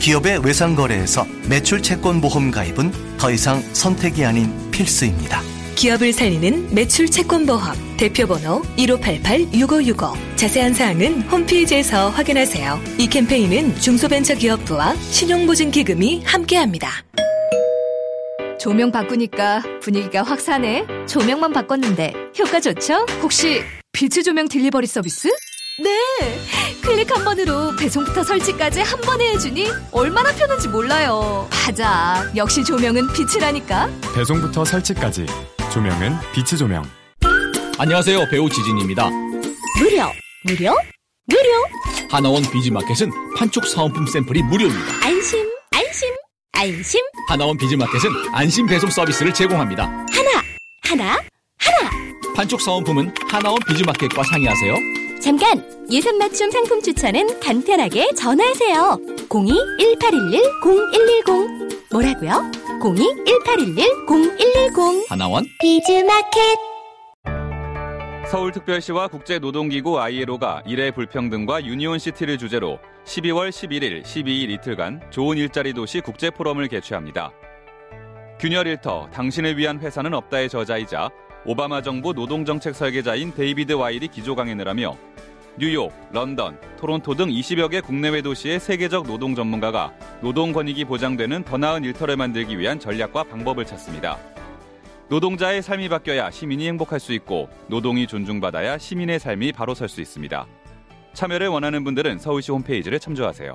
기업의 외상거래에서 매출 채권 보험 가입은 더 이상 선택이 아닌 필수입니다. 기업을 살리는 매출채권보험 대표번호 1588-6565. 자세한 사항은 홈페이지에서 확인하세요. 이 캠페인은 중소벤처기업부와 신용보증기금이 함께합니다. 조명 바꾸니까 분위기가 확 사네. 조명만 바꿨는데 효과 좋죠? 혹시 빛의 조명 딜리버리 서비스? 네! 클릭 한 번으로 배송부터 설치까지 한 번에 해주니 얼마나 편한지 몰라요. 맞아, 역시 조명은 빛이라니까. 배송부터 설치까지 조명은 빛의 조명. 안녕하세요, 배우 지진입니다. 무료! 하나원 비즈마켓은 판촉 사은품 샘플이 무료입니다. 안심! 하나원 비즈마켓은 안심 배송 서비스를 제공합니다. 하나! 판촉 사은품은 하나원 비즈마켓과 상의하세요. 잠깐! 예산 맞춤 상품 추천은 간편하게 전화하세요. 02-1811-0110. 뭐라고요? 02-1811-0110. 하나원 비즈마켓. 서울특별시와 국제노동기구 ILO가 일의 불평등과 유니온시티를 주제로 12월 11일, 12일 이틀간 좋은 일자리 도시 국제포럼을 개최합니다. 균열 일터, 당신을 위한 회사는 없다의 저자이자 오바마 정부 노동정책 설계자인 데이비드 와일이 기조 강연을 하며 뉴욕, 런던, 토론토 등 20여 개 국내외 도시의 세계적 노동 전문가가 노동 권익이 보장되는 더 나은 일터를 만들기 위한 전략과 방법을 찾습니다. 노동자의 삶이 바뀌어야 시민이 행복할 수 있고 노동이 존중받아야 시민의 삶이 바로 설 수 있습니다. 참여를 원하는 분들은 서울시 홈페이지를 참조하세요.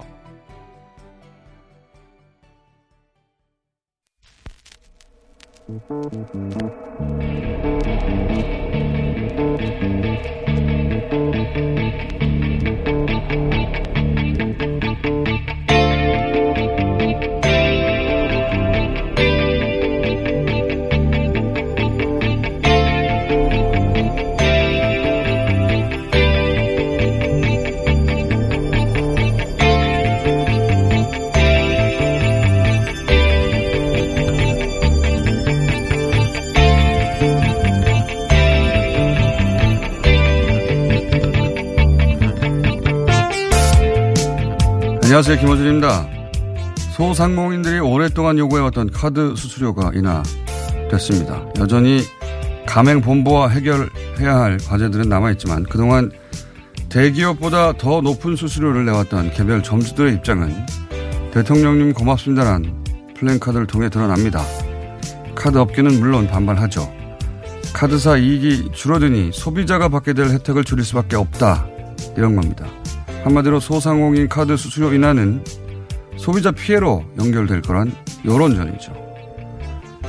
안녕하세요. 김어준입니다. 소상공인들이 오랫동안 요구해왔던 카드 수수료가 인하됐습니다. 여전히 가맹본부와 해결해야 할 과제들은 남아있지만 그동안 대기업보다 더 높은 수수료를 내왔던 개별 점주들의 입장은 대통령님 고맙습니다란 플랜카드를 통해 드러납니다. 카드 업계는 물론 반발하죠. 카드사 이익이 줄어드니 소비자가 받게 될 혜택을 줄일 수밖에 없다. 이런 겁니다. 한마디로 소상공인 카드 수수료 인하는 소비자 피해로 연결될 거란 여론전이죠.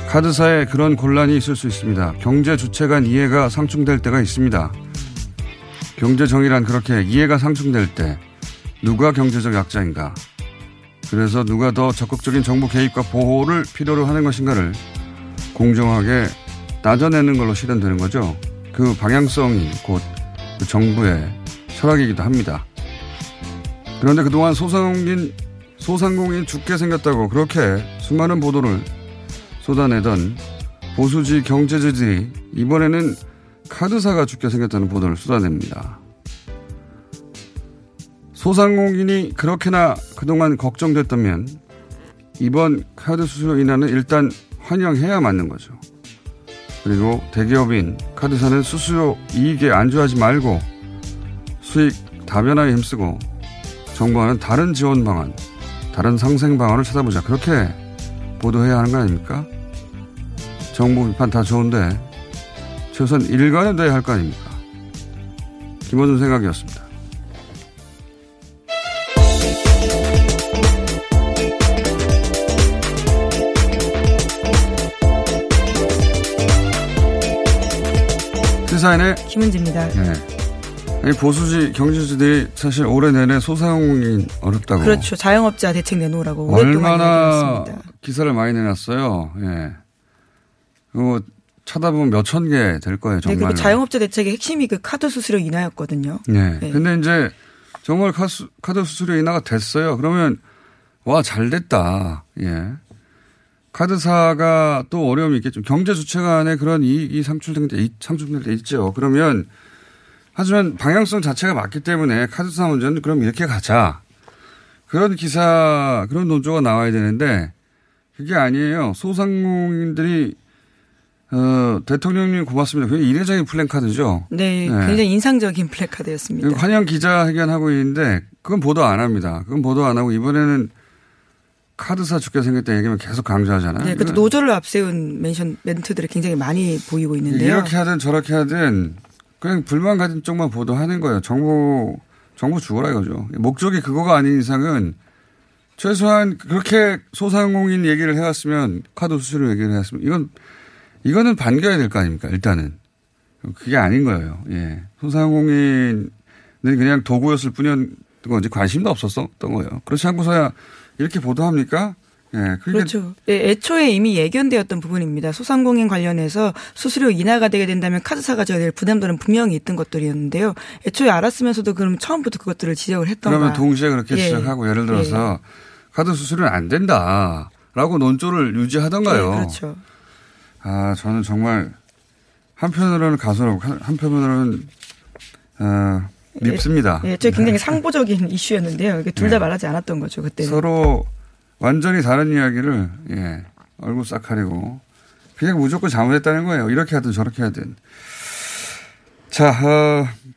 카드사에 그런 곤란이 있을 수 있습니다. 경제 주체 간 이해가 상충될 때가 있습니다. 경제정의란 그렇게 이해가 상충될 때 누가 경제적 약자인가, 그래서 누가 더 적극적인 정부 개입과 보호를 필요로 하는 것인가를 공정하게 따져내는 걸로 실현되는 거죠. 그 방향성이 곧 정부의 철학이기도 합니다. 그런데 그동안 소상공인 죽게 생겼다고 그렇게 수많은 보도를 쏟아내던 보수지 경제지들이 이번에는 카드사가 죽게 생겼다는 보도를 쏟아냅니다. 소상공인이 그렇게나 그동안 걱정됐다면 이번 카드 수수료 인하는 일단 환영해야 맞는 거죠. 그리고 대기업인 카드사는 수수료 이익에 안주하지 말고 수익 다변화에 힘쓰고 정부와는 다른 지원 방안, 다른 상생 방안을 찾아보자. 그렇게 보도해야 하는 거 아닙니까? 정부 비판 다 좋은데 최소한 일관은 돼야 할 거 아닙니까? 김어준 생각이었습니다. 시사인의 김은지입니다. 네. 아니, 보수지 경제지들이 사실 올해 내내 소상공인 어렵다고. 그렇죠. 자영업자 대책 내놓으라고. 얼마나 기사를 많이 내놨어요. 예. 그거 찾아보면 몇천 개 될 거예요, 정말. 네, 그리고 자영업자 대책의 핵심이 그 카드 수수료 인하였거든요. 네. 네. 근데 이제 정말 카드 수수료 인하가 됐어요. 그러면, 와, 잘 됐다. 예. 카드사가 또 어려움이 있겠죠. 경제 주체 간에 그런 이익이 상충될 때 있죠. 그러면, 하지만 방향성 자체가 맞기 때문에 카드사 문제는 그럼 이렇게 가자. 그런 기사, 그런 논조가 나와야 되는데, 그게 아니에요. 소상공인들이 대통령님 고맙습니다. 굉장히 이례적인 플랜카드죠. 네, 네. 굉장히 인상적인 플랜카드였습니다. 환영 기자회견하고 있는데 그건 보도 안 합니다. 그건 보도 안 하고 이번에는 카드사 죽게 생겼다 얘기하면 계속 강조하잖아요. 네, 그것도 노조를 앞세운 멘트들이 굉장히 많이 보이고 있는데요. 이렇게 하든 저렇게 하든 그냥 불만 가진 쪽만 보도하는 거예요. 정부 죽어라 이거죠. 목적이 그거가 아닌 이상은 최소한 그렇게 소상공인 얘기를 해왔으면 카드 수수료 얘기를 해왔으면 이거는 반겨야 될 거 아닙니까? 일단은. 그게 아닌 거예요. 예. 소상공인은 그냥 도구였을 뿐이었던 건지 관심도 없었던 거예요. 그렇지 않고서야 이렇게 보도합니까? 예. 그렇죠. 예, 애초에 이미 예견되었던 부분입니다. 소상공인 관련해서 수수료 인하가 되게 된다면 카드사가 져야 될 부담들은 분명히 있던 것들이었는데요. 애초에 알았으면서도 그럼 처음부터 그것들을 지적을 했던 거예요. 그러면 동시에 그렇게 지적하고 예. 예를 들어서 예. 카드 수수료는 안 된다라고 논조를 유지하던가요. 예, 그렇죠. 아, 저는 정말 한편으로는 가소롭고 한편으로는 밉습니다. 예, 저 굉장히 상보적인 이슈였는데요. 둘 다 예. 말하지 않았던 거죠 그때는. 서로 완전히 다른 이야기를 예, 얼굴 싹 가리고 그냥 무조건 잘못했다는 거예요. 이렇게 하든 저렇게 하든. 자,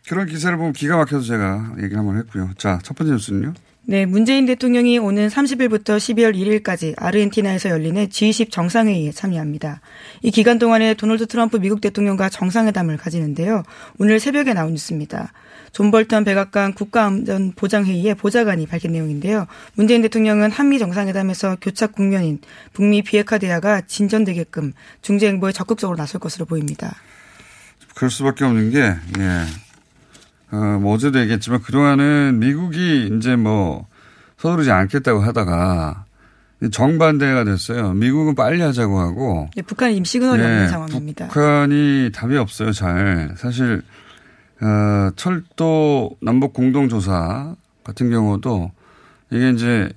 그런 기사를 보면 기가 막혀서 제가 얘기를 한번 했고요. 자, 첫 번째 뉴스는요. 네, 문재인 대통령이 오는 30일부터 12월 1일까지 아르헨티나에서 열리는 G20 정상회의에 참여합니다. 이 기간 동안에 도널드 트럼프 미국 대통령과 정상회담을 가지는데요. 오늘 새벽에 나온 뉴스입니다. 존 볼턴 백악관 국가안전보장회의의 보좌관이 밝힌 내용인데요. 문재인 대통령은 한미 정상회담에서 교착 국면인 북미 비핵화 대화가 진전되게끔 중재 행보에 적극적으로 나설 것으로 보입니다. 그럴 수밖에 없는 게 어제도 얘기했지만 그동안은 미국이 이제 서두르지 않겠다고 하다가 정반대가 됐어요. 미국은 빨리 하자고 하고. 네, 북한이 지금 시그널이 없는 상황입니다. 북한이 답이 없어요, 잘. 사실, 철도 남북 공동조사 같은 경우도 이게 이제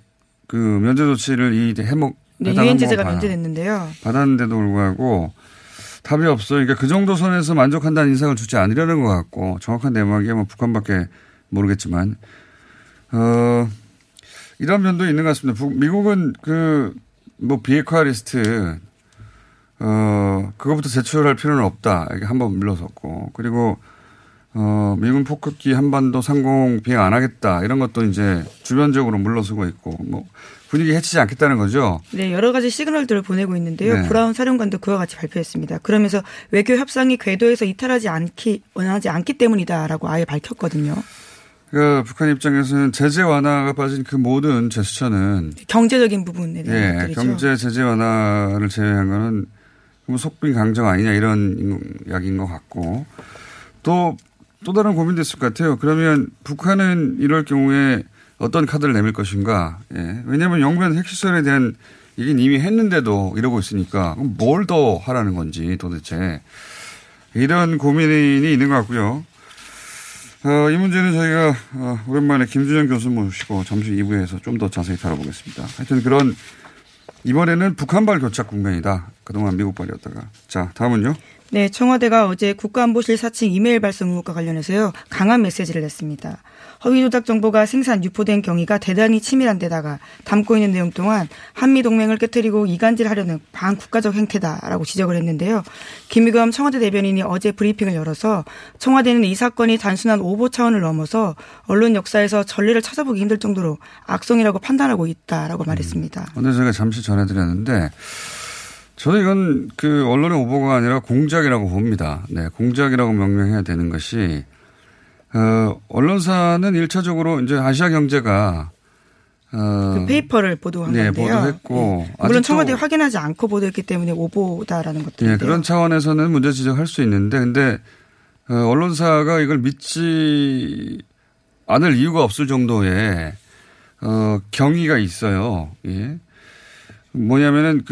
그 면제 조치를 유엔 제재가 면제됐는데요. 받았는데도 불구하고 답이 없어요. 그러니까 그 정도 선에서 만족한다는 인상을 주지 않으려는 것 같고 정확한 내막이 아마 북한밖에 모르겠지만 이런 면도 있는 것 같습니다. 미국은 비핵화 리스트 그거부터 제출할 필요는 없다. 이게 한번 물러섰고 그리고 미군 폭격기 한반도 상공 비행 안 하겠다 이런 것도 이제 주변적으로 물러서고 있고 분위기 해치지 않겠다는 거죠. 네, 여러 가지 시그널들을 보내고 있는데요. 네. 브라운 사령관도 그와 같이 발표했습니다. 그러면서 외교 협상이 궤도에서 이탈하지 않기 원하지 않기 때문이다라고 아예 밝혔거든요. 그러니까 북한 입장에서는 제재 완화가 빠진 그 모든 제스처는 경제적인 부분에 대한 것들이죠. 경제 제재 완화를 제외한 거는 속빈 강정 아니냐 이런 이야기인 것 같고 또 다른 고민도 있을 것 같아요. 그러면 북한은 이럴 경우에 어떤 카드를 내밀 것인가. 예. 왜냐하면 영변 핵시설에 대한 얘기는 이미 했는데도 이러고 있으니까 뭘 더 하라는 건지 도대체. 이런 고민이 있는 것 같고요. 이 문제는 저희가 오랜만에 김준형 교수 모시고 잠시 2부에서 좀 더 자세히 다뤄보겠습니다. 하여튼 그런 이번에는 북한발 교착 국면이다. 그동안 미국발이었다가. 자, 다음은요. 네, 청와대가 어제 국가안보실 사칭 이메일 발송 의혹과 관련해서요. 강한 메시지를 냈습니다. 허위 조작 정보가 생산 유포된 경위가 대단히 치밀한 데다가 담고 있는 내용 또한 한미동맹을 깨뜨리고 이간질하려는 반국가적 행태다라고 지적을 했는데요. 김의겸 청와대 대변인이 어제 브리핑을 열어서 청와대는 이 사건이 단순한 오보 차원을 넘어서 언론 역사에서 전례를 찾아보기 힘들 정도로 악성이라고 판단하고 있다라고 말했습니다. 오늘 제가 잠시 전해드렸는데 저는 이건 언론의 오보가 아니라 공작이라고 봅니다. 네, 공작이라고 명명해야 되는 것이, 언론사는 1차적으로 이제 아시아 경제가, 그 페이퍼를 보도한 건데요. 보도했고. 네. 물론 청와대 확인하지 않고 보도했기 때문에 오보다라는 것들. 네, 그런 차원에서는 문제 지적할 수 있는데, 근데, 언론사가 이걸 믿지 않을 이유가 없을 정도의, 경위가 있어요. 예. 뭐냐면은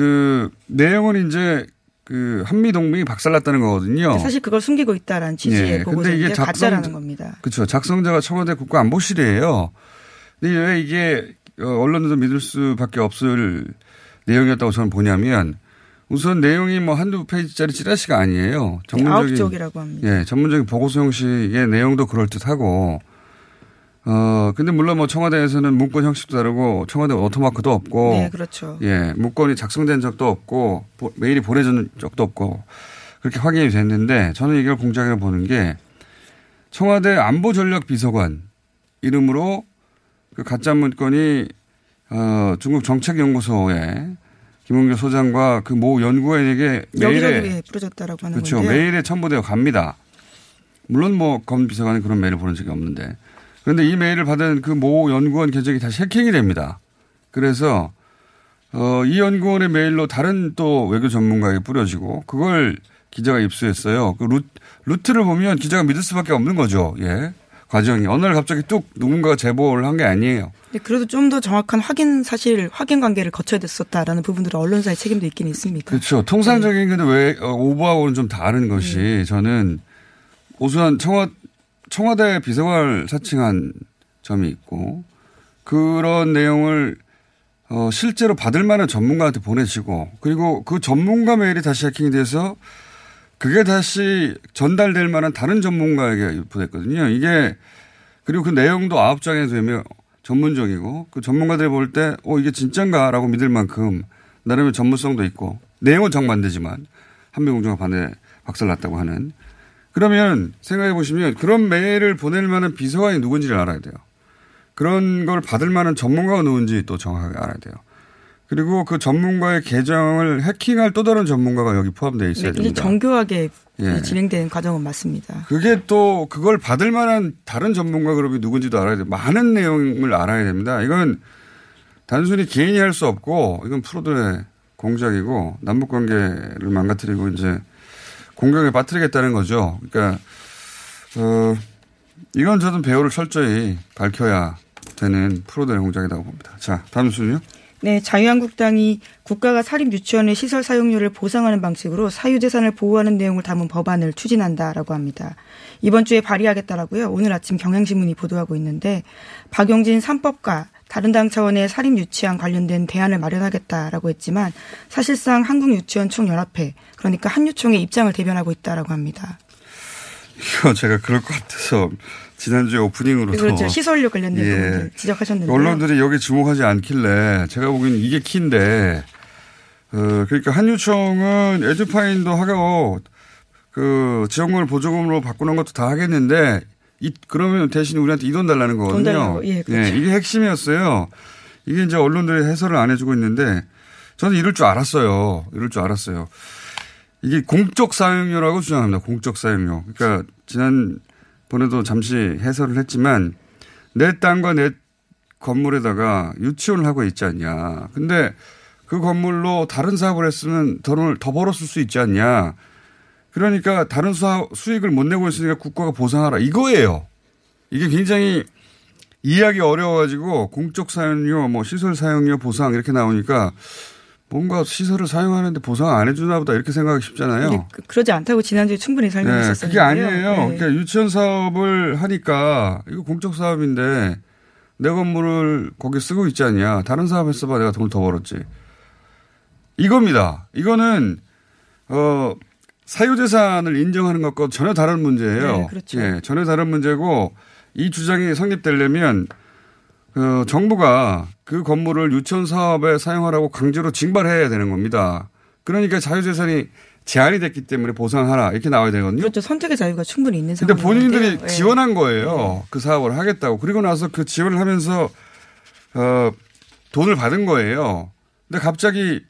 내용은 이제 그 한미 동맹이 박살났다는 거거든요. 사실 그걸 숨기고 있다라는 취지의 예, 보고서 이게 가짜라는 겁니다. 그렇죠. 작성자가 청와대 국가안보실이에요. 근데 왜 이게 언론에서 믿을 수밖에 없을 내용이었다고 저는 보냐면 우선 내용이 뭐 한두 페이지짜리 찌라시가 아니에요. 전문적인 9쪽이라고 합니다. 예, 전문적인 보고서 형식의 내용도 그럴 듯하고. 근데 물론 뭐 청와대에서는 문건 형식도 다르고 청와대 워터마크도 없고. 네, 그렇죠. 예, 문건이 작성된 적도 없고 메일이 보내준 적도 없고 그렇게 확인이 됐는데 저는 이걸 공작이라고 보는 게 청와대 안보전략비서관 이름으로 그 가짜 문건이 중국 정책연구소에 김은규 소장과 그 모 연구원에게 메일에 뿌려졌다라고 하는 그렇죠. 건데요. 메일에 첨부되어 갑니다. 물론 뭐 검 비서관은 그런 메일을 보낸 적이 없는데. 그런데 이 메일을 받은 그 모 연구원 계정이 다시 해킹이 됩니다. 그래서 이 연구원의 메일로 다른 또 외교 전문가에게 뿌려지고 그걸 기자가 입수했어요. 그 루트를 보면 기자가 믿을 수밖에 없는 거죠. 예. 과정이 어느 날 갑자기 뚝 누군가가 제보를 한 게 아니에요. 네, 그래도 좀 더 정확한 확인 관계를 거쳐야 됐었다라는 부분들은 언론사의 책임도 있긴 있습니다. 그렇죠. 통상적인 근데 왜 오보하고는 좀 다른 것이 저는 우선 청와대 비서관을 사칭한 점이 있고 그런 내용을 실제로 받을 만한 전문가한테 보내시고 그리고 그 전문가 메일이 다시 해킹이 돼서 그게 다시 전달될 만한 다른 전문가에게 유포됐거든요. 이게 그리고 그 내용도 9장에 되면 전문적이고 그 전문가들이 볼 때 이게 진짠가라고 믿을 만큼 나름의 전문성도 있고 내용은 정반대지만 한미 공조가 반대 박살났다고 하는 그러면 생각해 보시면 그런 메일을 보낼 만한 비서관이 누군지를 알아야 돼요. 그런 걸 받을 만한 전문가가 누군지 또 정확하게 알아야 돼요. 그리고 그 전문가의 계정을 해킹할 또 다른 전문가가 여기 포함되어 있어야 됩니다. 정교하게 예. 진행된 과정은 맞습니다. 그게 또 그걸 받을 만한 다른 전문가 그룹이 누군지도 알아야 돼요. 많은 내용을 알아야 됩니다. 이건 단순히 개인이 할 수 없고 이건 프로들의 공작이고 남북관계를 망가뜨리고 이제 공격에 빠뜨리겠다는 거죠. 그러니까 이건 저는 배후를 철저히 밝혀야 되는 프로들의 공작이라고 봅니다. 자, 다음 순위요. 네, 자유한국당이 국가가 사립유치원의 시설 사용료를 보상하는 방식으로 사유재산을 보호하는 내용을 담은 법안을 추진한다라고 합니다. 이번 주에 발의하겠다라고요. 오늘 아침 경향신문이 보도하고 있는데 박용진 3법과 다른 당 차원의 사립유치원 관련된 대안을 마련하겠다라고 했지만 사실상 한국유치원총연합회 그러니까 한유총의 입장을 대변하고 있다라고 합니다. 이거 제가 그럴 것 같아서 지난주에 오프닝으로도. 그렇죠. 시설료 관련된 부분들 예. 지적하셨는데요. 언론들이 여기 주목하지 않길래 제가 보기엔 이게 키인데 그러니까 한유총은 에듀파인도 하고 그 지원금을 보조금으로 바꾸는 것도 다 하겠는데 그러면 대신 우리한테 이 돈 달라는 거거든요. 돈 달라고. 예, 그렇죠. 예, 이게 핵심이었어요. 이게 이제 언론들이 해설을 안 해주고 있는데 저는 이럴 줄 알았어요. 이게 공적 사용료라고 주장합니다. 공적 사용료. 그러니까 지난번에도 잠시 해설을 했지만 내 땅과 내 건물에다가 유치원을 하고 있지 않냐. 근데 그 건물로 다른 사업을 했으면 돈을 더 벌었을 수 있지 않냐. 그러니까 다른 수익을 못 내고 있으니까 국가가 보상하라. 이거예요. 이게 굉장히 이해하기 어려워가지고 공적 사용료, 뭐 시설 사용료 보상 이렇게 나오니까 뭔가 시설을 사용하는데 보상 안 해주나 보다 이렇게 생각하기 쉽잖아요. 그러지 않다고 지난주에 충분히 설명했었어요. 네, 그게 아니에요. 네. 그러니까 유치원 사업을 하니까 이거 공적 사업인데 내 건물을 거기 쓰고 있지 않냐. 다른 사업 했어봐 내가 돈을 더 벌었지. 이겁니다. 이거는 사유재산을 인정하는 것과 전혀 다른 문제예요. 네, 그렇죠. 예, 전혀 다른 문제고 이 주장이 성립되려면 정부가 그 건물을 유치원 사업에 사용하라고 강제로 징발해야 되는 겁니다. 그러니까 자유재산이 제한이 됐기 때문에 보상하라 이렇게 나와야 되거든요. 그렇죠. 선택의 자유가 충분히 있는 상황인데 본인들이 네. 지원한 거예요. 네. 그 사업을 하겠다고. 그리고 나서 그 지원을 하면서 돈을 받은 거예요. 근데 갑자기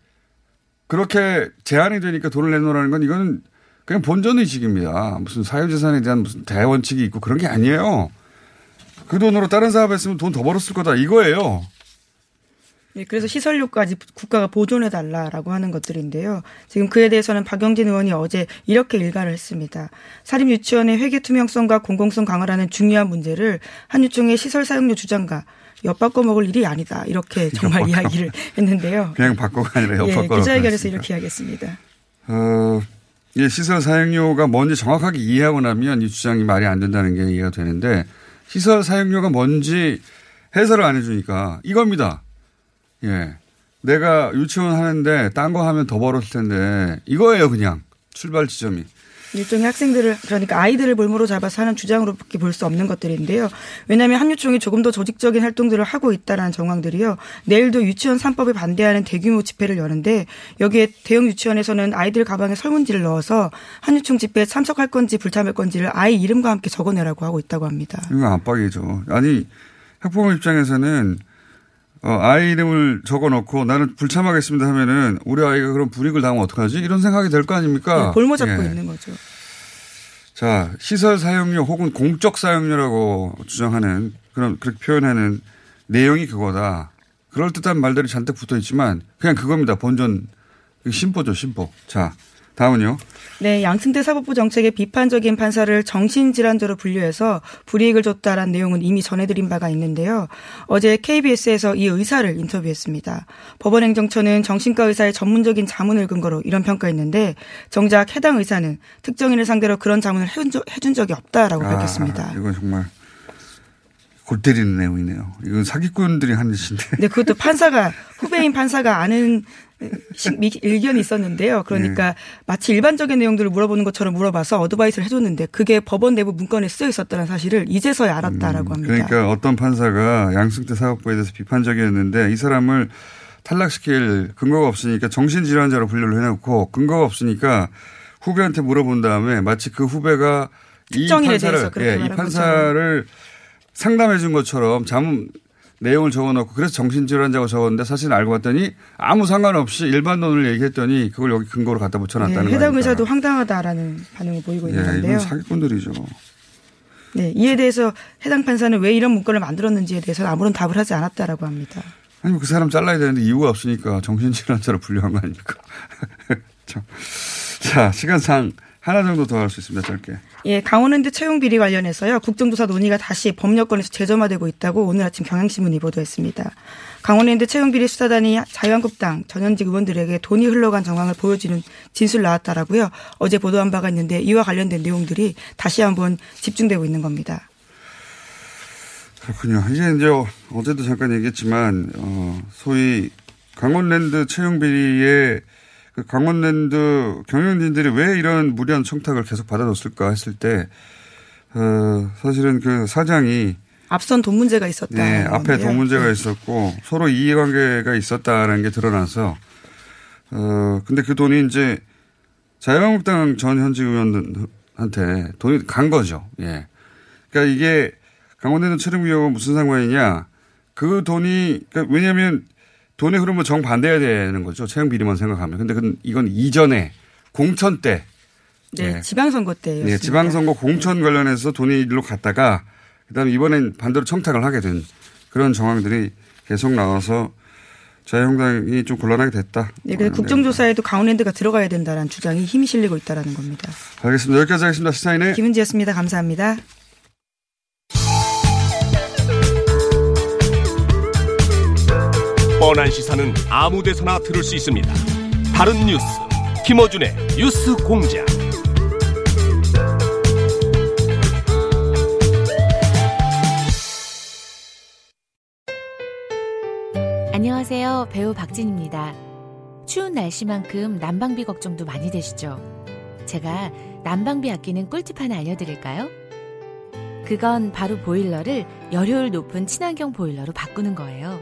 그렇게 제한이 되니까 돈을 내놓으라는 건 이건 그냥 본전의식입니다. 무슨 사유재산에 대한 무슨 대원칙이 있고 그런 게 아니에요. 그 돈으로 다른 사업 했으면 돈 더 벌었을 거다 이거예요. 네, 그래서 시설료까지 국가가 보존해달라라고 하는 것들인데요. 지금 그에 대해서는 박용진 의원이 어제 이렇게 일가를 했습니다. 사립유치원의 회계투명성과 공공성 강화라는 중요한 문제를 한유총의 시설 사용료 주장과 엿바꿔 먹을 일이 아니다. 이렇게 정말 이야기를 했는데요. 그냥 바꿔가 아니라 엿바꿔. 예, 기자회견에서 이렇게 이야기했습니다. 예, 시설 사용료가 뭔지 정확하게 이해하고 나면 이 주장이 말이 안 된다는 게 이해가 되는데, 시설 사용료가 뭔지 해설을 안 해주니까 이겁니다. 예, 내가 유치원 하는데 딴 거 하면 더 벌었을 텐데 이거예요, 그냥 출발 지점이. 일종의 학생들을, 그러니까 아이들을 볼모로 잡아서 하는 주장으로밖에 볼 수 없는 것들인데요. 왜냐하면 한유총이 조금 더 조직적인 활동들을 하고 있다는 정황들이요. 내일도 유치원 3법에 반대하는 대규모 집회를 여는데, 여기에 대형 유치원에서는 아이들 가방에 설문지를 넣어서 한유총 집회에 참석할 건지 불참할 건지를 아이 이름과 함께 적어내라고 하고 있다고 합니다. 이건 압박이죠. 아니, 학부모 입장에서는 아이 이름을 적어놓고 나는 불참하겠습니다 하면은 우리 아이가 그럼 불이익을 당하면 어떡하지? 이런 생각이 될 거 아닙니까? 네, 볼모 잡고 예. 있는 거죠. 자, 시설 사용료 혹은 공적 사용료라고 주장하는, 그런 그렇게 표현하는 내용이 그거다. 그럴듯한 말들이 잔뜩 붙어 있지만 그냥 그겁니다. 본전 심보죠, 심보. 자, 다음은요. 네, 양승태 사법부 정책의 비판적인 판사를 정신질환자로 분류해서 불이익을 줬다라는 내용은 이미 전해드린 바가 있는데요. 어제 KBS에서 이 의사를 인터뷰했습니다. 법원행정처는 정신과 의사의 전문적인 자문을 근거로 이런 평가했는데, 정작 해당 의사는 특정인을 상대로 그런 자문을 해준 적이 없다라고 밝혔습니다. 이건 정말 골 때리는 내용이네요. 이건 사기꾼들이 하는 짓인데. 네, 그것도 판사가, 후배인 판사가 아는 일견이 있었는데요. 그러니까 네. 마치 일반적인 내용들을 물어보는 것처럼 물어봐서 어드바이스를 해줬는데 그게 법원 내부 문건에 쓰여 있었다는 사실을 이제서야 알았다라고 합니다. 그러니까 어떤 판사가 양승태 사법부에 대해서 비판적이었는데, 이 사람을 탈락시킬 근거가 없으니까 정신질환자로 분류를 해놓고, 근거가 없으니까 후배한테 물어본 다음에 마치 그 후배가 이 판사를, 예, 이 판사를 상담해 준 것처럼 자문 내용을 적어놓고 그래서 정신질환자고 적었는데, 사실 알고 봤더니 아무 상관없이 일반론을 얘기했더니 그걸 여기 근거로 갖다 붙여놨다는 거예요. 해당 의사도 황당하다라는 반응을 보이고 예, 있는데요. 이건 사기꾼들이죠. 네, 이에 대해서 해당 판사는 왜 이런 문건을 만들었는지에 대해서는 아무런 답을 하지 않았다라고 합니다. 아니, 그 사람 잘라야 되는데 이유가 없으니까 정신질환자로 분류한 거 아닙니까? 자, 시간상 하나 정도 더 할 수 있습니다, 짧게. 예, 강원랜드 채용 비리 관련해서요, 국정조사 논의가 다시 법여권에서 재점화되고 있다고 오늘 아침 경향신문이 보도했습니다. 강원랜드 채용 비리 수사단이 자유한국당 전현직 의원들에게 돈이 흘러간 정황을 보여주는 진술 나왔다라고요. 어제 보도한 바가 있는데, 이와 관련된 내용들이 다시 한번 집중되고 있는 겁니다. 그렇군요. 이제 어제도 잠깐 얘기했지만 소위 강원랜드 채용 비리의, 그 강원랜드 경영진들이 왜 이런 무리한 청탁을 계속 받아줬을까 했을 때, 사실은 그 사장이 앞선 돈 문제가 있었다. 네, 앞에 돈 문제가 있었고 서로 이해관계가 있었다라는 게 드러나서, 근데 그 돈이 이제 자유한국당 전 현직 의원들한테 돈이 간 거죠. 예. 그러니까 이게 강원랜드 채용비하고 무슨 상관이냐? 그 돈이, 그러니까 왜냐하면 돈의 흐름은 정반대해야 되는 거죠, 채용 비리만 생각하면. 그런데 이건 이전에 공천 때. 네. 네. 지방선거 때였습니다. 네. 지방선거 공천 네. 관련해서 돈이 일로 갔다가 그다음에 이번엔 반대로 청탁을 하게 된 그런 정황들이 계속 나와서 자유한국당이 좀 곤란하게 됐다. 네. 그래서 국정조사에도 강원랜드가 들어가야 된다는 주장이 힘이 실리고 있다는 겁니다. 알겠습니다. 여기까지 하겠습니다. 시사인의 김은지였습니다. 감사합니다. 뻔한 시사는 아무데서나 들을 수 있습니다. 다른 뉴스 김어준의 뉴스공장. 안녕하세요, 배우 박진입니다. 추운 날씨만큼 난방비 걱정도 많이 되시죠? 제가 난방비 아끼는 꿀팁 하나 알려드릴까요? 그건 바로 보일러를 열효율 높은 친환경 보일러로 바꾸는 거예요.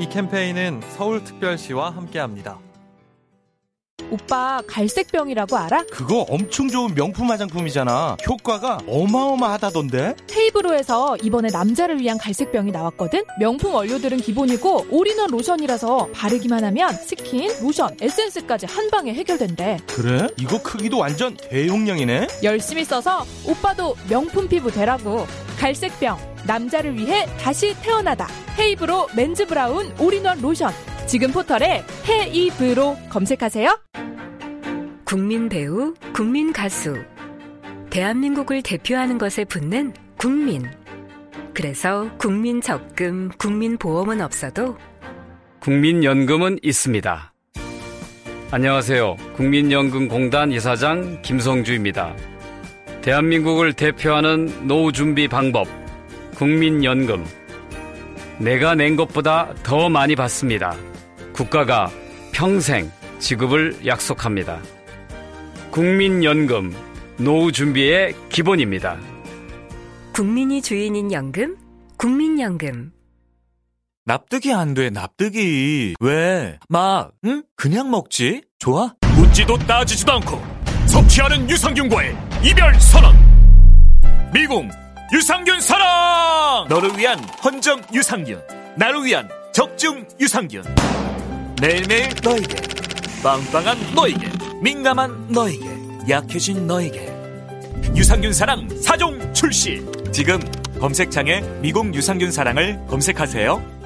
이 캠페인은 서울특별시와 함께합니다. 오빠 갈색병이라고 알아? 그거 엄청 좋은 명품 화장품이잖아. 효과가 어마어마하다던데. 헤이브로에서 이번에 남자를 위한 갈색병이 나왔거든. 명품 원료들은 기본이고 올인원 로션이라서 바르기만 하면 스킨, 로션, 에센스까지 한 방에 해결된대. 그래? 이거 크기도 완전 대용량이네. 열심히 써서 오빠도 명품 피부 되라고. 갈색병, 남자를 위해 다시 태어나다. 헤이브로 맨즈 브라운 올인원 로션. 지금 포털에 헤이브로 검색하세요. 국민 배우, 국민 가수. 대한민국을 대표하는 것에 붙는 국민. 그래서 국민 적금, 국민 보험은 없어도 국민연금은 있습니다. 안녕하세요. 국민연금공단 이사장 김성주입니다. 대한민국을 대표하는 노후준비 방법. 국민연금. 내가 낸 것보다 더 많이 받습니다. 국가가 평생 지급을 약속합니다. 국민연금, 노후준비의 기본입니다. 국민이 주인인 연금, 국민연금. 납득이 안 돼, 납득이. 왜? 막, 응? 그냥 먹지? 좋아? 묻지도 따지지도 않고 섭취하는 유산균과의 이별 선언. 미궁 유산균 사랑! 너를 위한 헌정 유산균, 나를 위한 적중 유산균. 매일매일 너에게, 빵빵한 너에게, 민감한 너에게, 약해진 너에게. 유산균 사랑 4종 출시. 지금 검색창에 미궁 유산균 사랑을 검색하세요.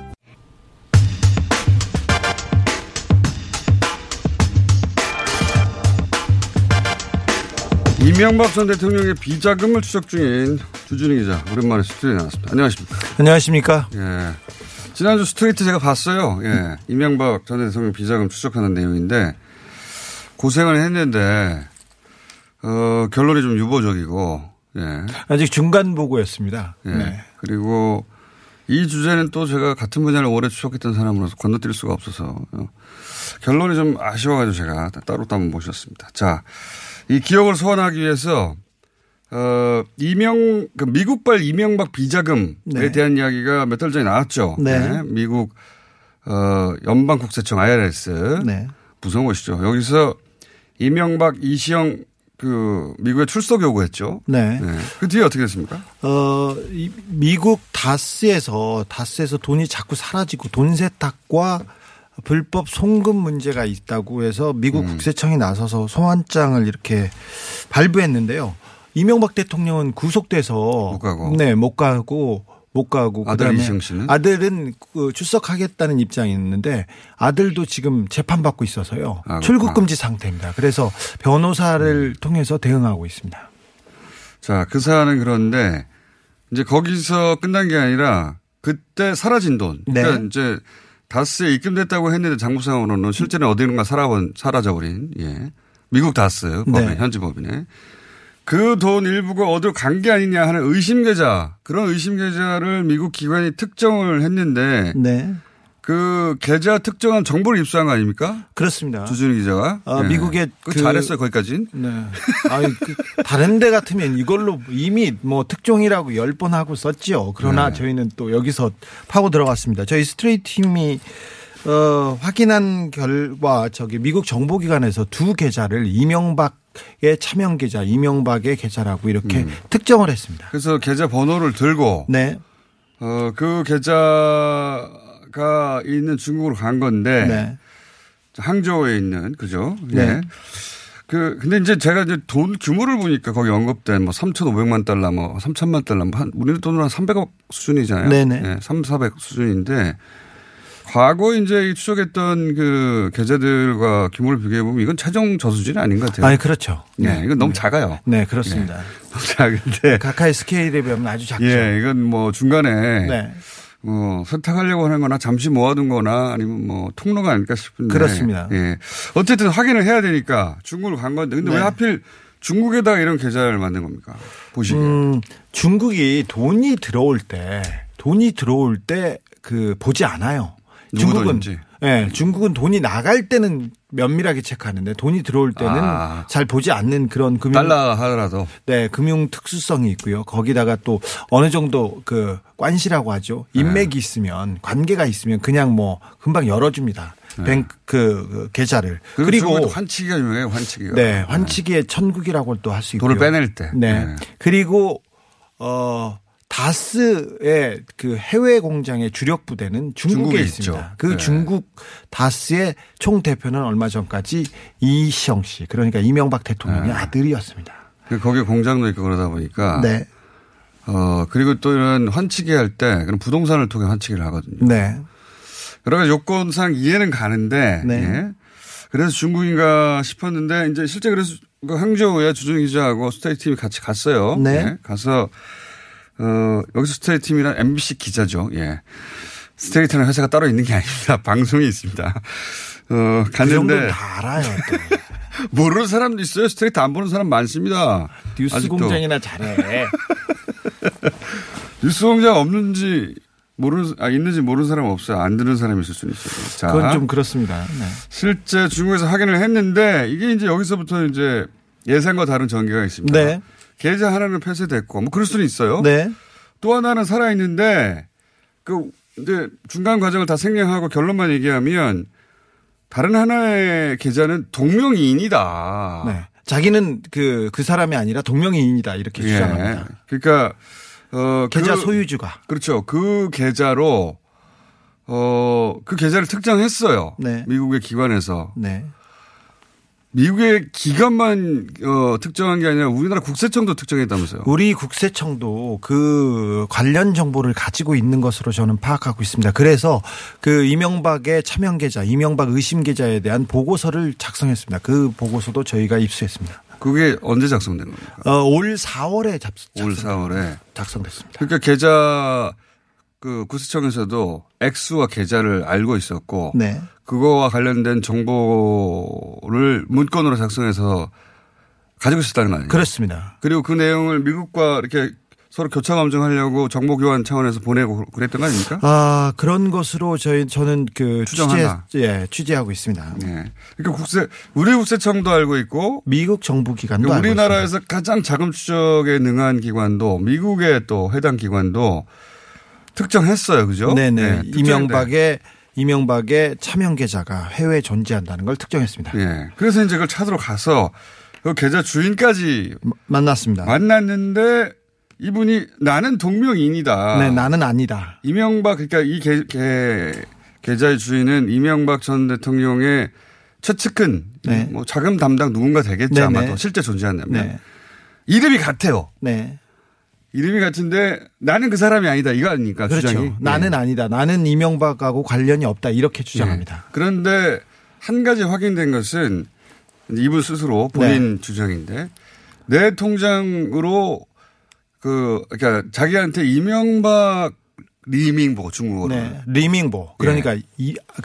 이명박 전 대통령의 비자금을 추적 중인 주진우 기자, 오랜만에 스튜디오에 나왔습니다. 안녕하십니까. 안녕하십니까. 예. 지난주 스트레이트 제가 봤어요. 예. 이명박 전 대통령 비자금 추적하는 내용인데, 고생을 했는데, 결론이 좀 유보적이고, 예. 아직 중간 보고였습니다. 예. 네. 그리고 이 주제는 또 제가 같은 분야를 오래 추적했던 사람으로서 건너뛸 수가 없어서, 결론이 좀 아쉬워가지고 제가 따로 또 한번 모셨습니다. 자. 이 기억을 소환하기 위해서 미국발 이명박 비자금에 네. 대한 이야기가 몇 달 전에 나왔죠. 네. 네. 미국 연방국세청 IRS 네. 무서운 것이죠. 여기서 이명박, 이시영 그 미국에 출석 요구했죠. 네. 네. 그 뒤에 어떻게 됐습니까? 미국 다스에서 돈이 자꾸 사라지고 돈 세탁과 불법 송금 문제가 있다고 해서 미국 국세청이 나서서 소환장을 이렇게 발부했는데요. 이명박 대통령은 구속돼서 못 가고 아들 이시영 씨는? 아들은 출석하겠다는 입장이었는데 아들도 지금 재판받고 있어서요. 아, 출국 금지 상태입니다. 그래서 변호사를 통해서 대응하고 있습니다. 자, 그 사안은 그런데 이제 거기서 끝난 게 아니라 그때 사라진 돈. 그러니까 네. 이제 다스에 입금됐다고 했는데 장부상으로는 실제는 어디론가 사라져버린, 예. 미국 다스 법인, 네. 현지 법인에. 그 돈 일부가 어디로 간 게 아니냐 하는 의심계좌, 그런 의심계좌를 미국 기관이 특정을 했는데. 네. 그 계좌 특정한 정보를 입수한 거 아닙니까? 그렇습니다. 주준우 기자가. 아, 네. 미국의 그 잘했어요, 거기까진. 네. 아니, 그 다른 데 같으면 이걸로 이미 뭐 특종이라고 10번 하고 썼지요. 그러나 네. 저희는 또 여기서 파고 들어갔습니다. 저희 스트레이트 팀이 확인한 결과 저기 미국 정보기관에서 두 계좌를 이명박의 차명 계좌, 이명박의 계좌라고 이렇게 특정을 했습니다. 그래서 계좌 번호를 들고 네. 그 계좌 가 있는 중국으로 간 건데 네. 항저우에 있는 그죠? 네. 예. 근데 이제 제가 이제 돈 규모를 보니까 거기 언급된 뭐 3,500만 달러, 뭐 3,000만 달러, 뭐 한 우리 돈으로 한 300억 수준이잖아요. 네네. 예, 3,400 수준인데 과거 이제 추적했던 그 계좌들과 규모를 비교해 보면 이건 최종 저수지는 아닌 것 같아요. 아니 그렇죠. 예, 네. 이건 너무 네. 작아요. 네, 그렇습니다. 예. 너무 작은데 가까이 스케일에 비하면 아주 작죠. 예, 이건 뭐 중간에. 네. 세탁하려고 하는 거나 잠시 모아둔 거나 아니면 뭐 통로가 아닐까 싶은데. 그렇습니다. 예. 어쨌든 확인을 해야 되니까 중국으로 간 건데. 근데 네. 왜 하필 중국에다가 이런 계좌를 만든 겁니까? 보시기에. 중국이 돈이 들어올 때 그 보지 않아요. 중국은. 예, 중국은 돈이 나갈 때는 면밀하게 체크하는데 돈이 들어올 때는 잘 보지 않는 그런 금융. 달러 하더라도. 네, 금융 특수성이 있고요. 거기다가 또 어느 정도 그 관시라고 하죠. 인맥이 있으면 관계가 있으면 그냥 뭐 금방 열어줍니다. 뱅크 그 계좌를. 그리고 환치기가 유명해요. 환치기가. 네. 환치기의 천국이라고 또 할 수 있고요. 돈을 빼낼 때. 네. 네. 그리고 다스의 그 해외 공장의 주력 부대는 중국에 있습니다. 있죠. 그 네. 중국 다스의 총 대표는 얼마 전까지 이시영 씨, 그러니까 이명박 대통령의 네. 아들이었습니다. 거기에 공장도 있고 그러다 보니까. 네. 그리고 또 이런 환치기 할 때 그런 부동산을 통해 환치기를 하거든요. 네. 여러 가지 요건상 이해는 가는데. 네. 예. 그래서 중국인가 싶었는데 이제 실제 그래서 항저우에 주준 기자하고 스테이 팀이 같이 갔어요. 네. 예. 가서 여기서 스테이 팀이란 MBC 기자죠. 예. 스테이트는 회사가 따로 있는 게 아닙니다. 방송이 있습니다. 갔는데. 그 다 알아요. 모르는 사람도 있어요. 스테이트 안 보는 사람 많습니다. 뉴스공장이나 잘해. 뉴스공장 없는지 모르는 있는지 모르는 사람 없어요. 안 듣는 사람이 있을 수는 있어요. 자, 그건 좀 그렇습니다. 네. 실제 중국에서 확인을 했는데 이게 이제 여기서부터 이제 예상과 다른 전개가 있습니다. 네. 계좌 하나는 폐쇄됐고 뭐 그럴 수는 있어요. 네. 또 하나는 살아 있는데 그 이제 중간 과정을 다 생략하고 결론만 얘기하면 다른 하나의 계좌는 동명이인이다. 네. 자기는 그 사람이 아니라 동명이인이다 이렇게 주장합니다. 예. 그러니까 계좌 소유주가. 그렇죠. 그 계좌로 그 계좌를 특정했어요. 네. 미국의 기관에서. 네. 미국의 기관만 특정한 게 아니라 우리나라 국세청도 특정했다면서요. 우리 국세청도 그 관련 정보를 가지고 있는 것으로 저는 파악하고 있습니다. 그래서 그 이명박의 차명 계좌, 이명박 의심 계좌에 대한 보고서를 작성했습니다. 그 보고서도 저희가 입수했습니다. 그게 언제 작성된 겁니까? 올 4월에 작성됐습니다. 그러니까 계좌 그 국세청에서도 액수와 계좌를 알고 있었고 네. 그거와 관련된 정보를 문건으로 작성해서 가지고 있었다는 거 아니에요? 그렇습니다. 그리고 그 내용을 미국과 이렇게 서로 교차 검증하려고 정보 교환 차원에서 보내고 그랬던 거 아닙니까? 아, 그런 것으로 저는 그 추정한다. 취재하고 있습니다. 네. 그러니까 우리 국세청도 알고 있고 미국 정부 기관도 그러니까 우리나라에서 알고 있습니다. 가장 자금 추적에 능한 기관도 미국의 또 해당 기관도 특정했어요. 그죠? 네네. 네, 이명박의 차명 계좌가 해외에 존재한다는 걸 특정했습니다. 예. 네. 그래서 이제 그걸 찾으러 가서 그 계좌 주인까지 만났습니다. 만났는데 이분이 나는 동명이인이다. 네, 나는 아니다. 이명박 그러니까 이 계좌의 주인은 이명박 전 대통령의 최측근 네. 뭐 자금 담당 누군가 되겠죠. 네네. 아마도 실제 존재한다면. 네. 이름이 같아요. 네. 이름이 같은데 나는 그 사람이 아니다 이거 아닙니까 그렇죠. 주장이. 나는 네. 아니다. 나는 이명박하고 관련이 없다 이렇게 주장합니다. 네. 그런데 한 가지 확인된 것은 이분 스스로 본인 네. 주장인데 내 통장으로 그러니까 자기한테 이명박 리밍보 중국어로. 네. 리밍보. 그러니까 네.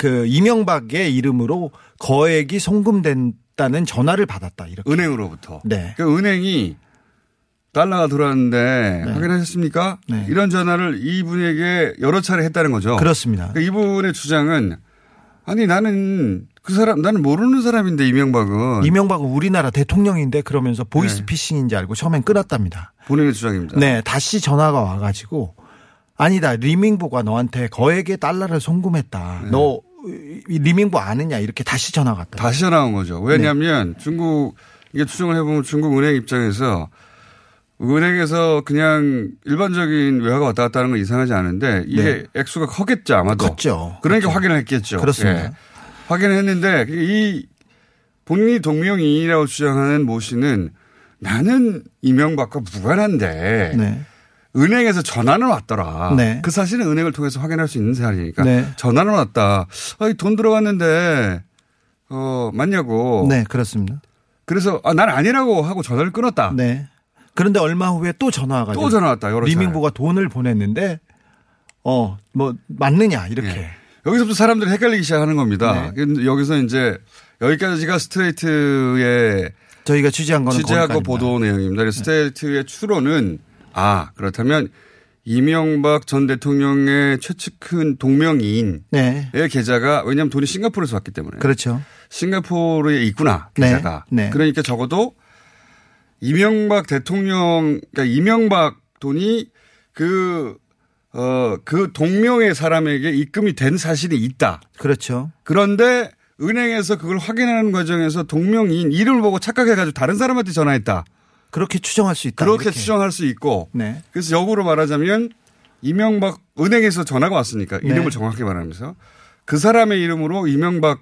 이명박의 이름으로 거액이 송금된다는 전화를 받았다. 이렇게. 은행으로부터. 네. 그러니까 은행이 달러가 들어왔는데 네. 확인하셨습니까? 네. 이런 전화를 이분에게 여러 차례 했다는 거죠. 그렇습니다. 그러니까 이분의 주장은 아니 나는 모르는 사람인데 이명박은 우리나라 대통령인데 그러면서 보이스피싱인지 알고 처음엔 끊었답니다. 본인의 주장입니다. 네. 다시 전화가 와가지고 아니다. 리밍보가 너한테 거액의 달러를 송금했다. 네. 너 리밍보 아느냐 이렇게 다시 전화가 왔다. 다시 전화 온 거죠. 왜냐하면 네. 중국 이게 추정을 해보면 중국 은행 입장에서 은행에서 그냥 일반적인 외화가 왔다 갔다 하는 건 이상하지 않은데 이게 네. 액수가 크겠죠 아마도. 컸죠. 그러니까 그렇죠. 확인을 했겠죠. 그렇습니다. 예. 확인을 했는데 이 본인이 동명이인이라고 주장하는 모 씨는 나는 이명박과 무관한데 네. 은행에서 전화는 왔더라. 네. 그 사실은 은행을 통해서 확인할 수 있는 사실이니까 네. 전화는 왔다. 아니, 돈 들어갔는데 맞냐고. 네. 그렇습니다. 그래서 난 아니라고 하고 전화를 끊었다. 네. 그런데 얼마 후에 또 전화가 왔다. 여러 리밍보가 돈을 보냈는데 뭐 맞느냐 이렇게. 네. 여기서부터 사람들이 헷갈리기 시작하는 겁니다. 네. 여기서 이제 여기까지가 스트레이트의 저희가 취재한 거는 취재하고 보도 내용입니다. 네. 스트레이트의 추론은 그렇다면 이명박 전 대통령의 최측근 동명이인의 네. 계좌가 왜냐하면 돈이 싱가포르에서 왔기 때문에. 그렇죠. 싱가포르에 있구나 계좌가. 네. 네. 그러니까 적어도 이명박 돈이 그 그 동명의 사람에게 입금이 된 사실이 있다. 그렇죠. 그런데 은행에서 그걸 확인하는 과정에서 동명이인 이름을 보고 착각해가지고 다른 사람한테 전화했다. 그렇게 추정할 수 있다. 그렇게 추정할 수 있고. 네. 그래서 역으로 말하자면 이명박 은행에서 전화가 왔으니까 이름을 네. 정확히 말하면서 그 사람의 이름으로 이명박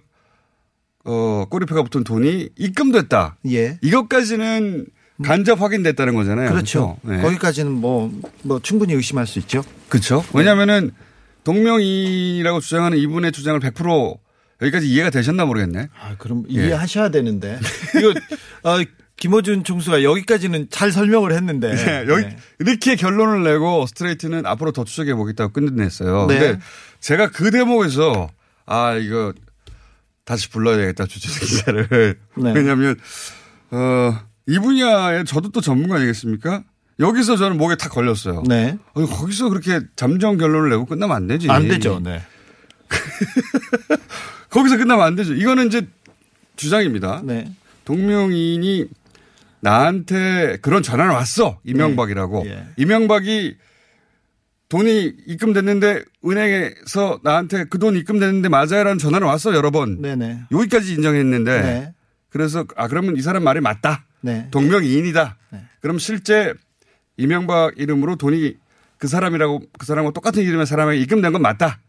꼬리표가 붙은 돈이 입금됐다. 예. 이것까지는 간접 확인됐다는 거잖아요. 그렇죠. 그렇죠? 네. 거기까지는 뭐 충분히 의심할 수 있죠. 그렇죠. 왜냐하면은 동명이라고 주장하는 이분의 주장을 100% 여기까지 이해가 되셨나 모르겠네. 아, 그럼 이해하셔야 예. 되는데. 이거 김어준 총수가 여기까지는 잘 설명을 했는데. 네, 여기 네. 이렇게 결론을 내고 스트레이트는 앞으로 더 추적해 보겠다고 끝냈어요. 네. 근데 제가 그 대목에서 아, 이거 다시 불러야 되겠다. 주진우 기자를. 네. 왜냐하면 이 분야에 저도 또 전문가 아니겠습니까? 여기서 저는 목에 탁 걸렸어요. 네. 아니, 거기서 그렇게 잠정 결론을 내고 끝나면 안 되지. 안 되죠. 네. 거기서 끝나면 안 되죠. 이거는 이제 주장입니다. 네. 동명이인이 나한테 그런 전화를 왔어. 이명박이라고. 네. 예. 이명박이 돈이 입금됐는데 은행에서 나한테 그 돈 입금됐는데 맞아요라는 전화를 왔어 여러 번. 네네. 여기까지 인정했는데 네. 그래서 아 그러면 이 사람 말이 맞다. 네. 동명이인이다. 네. 그럼 실제 이명박 이름으로 돈이 그 사람이라고 그 사람하고 똑같은 이름의 사람에게 입금된 건 맞다.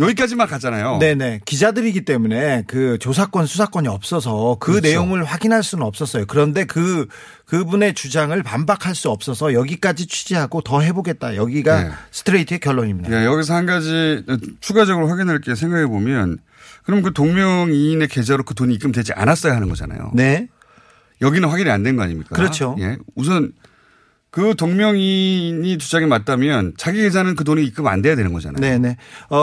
여기까지만 갔잖아요. 네네. 기자들이기 때문에 그 조사권 수사권이 없어서 그 그렇죠. 내용을 확인할 수는 없었어요. 그런데 그분의 주장을 반박할 수 없어서 여기까지 취재하고 더 해보겠다. 여기가 네. 스트레이트의 결론입니다. 네. 여기서 한 가지 추가적으로 확인할 게 생각해 보면 그럼 그 동명이인의 계좌로 그 돈이 입금되지 않았어야 하는 거잖아요. 네. 여기는 확인이 안 된 거 아닙니까? 그렇죠. 예. 우선 그 동명이인이 주장이 맞다면 자기 계좌는 그 돈이 입금 안 돼야 되는 거잖아요. 네네.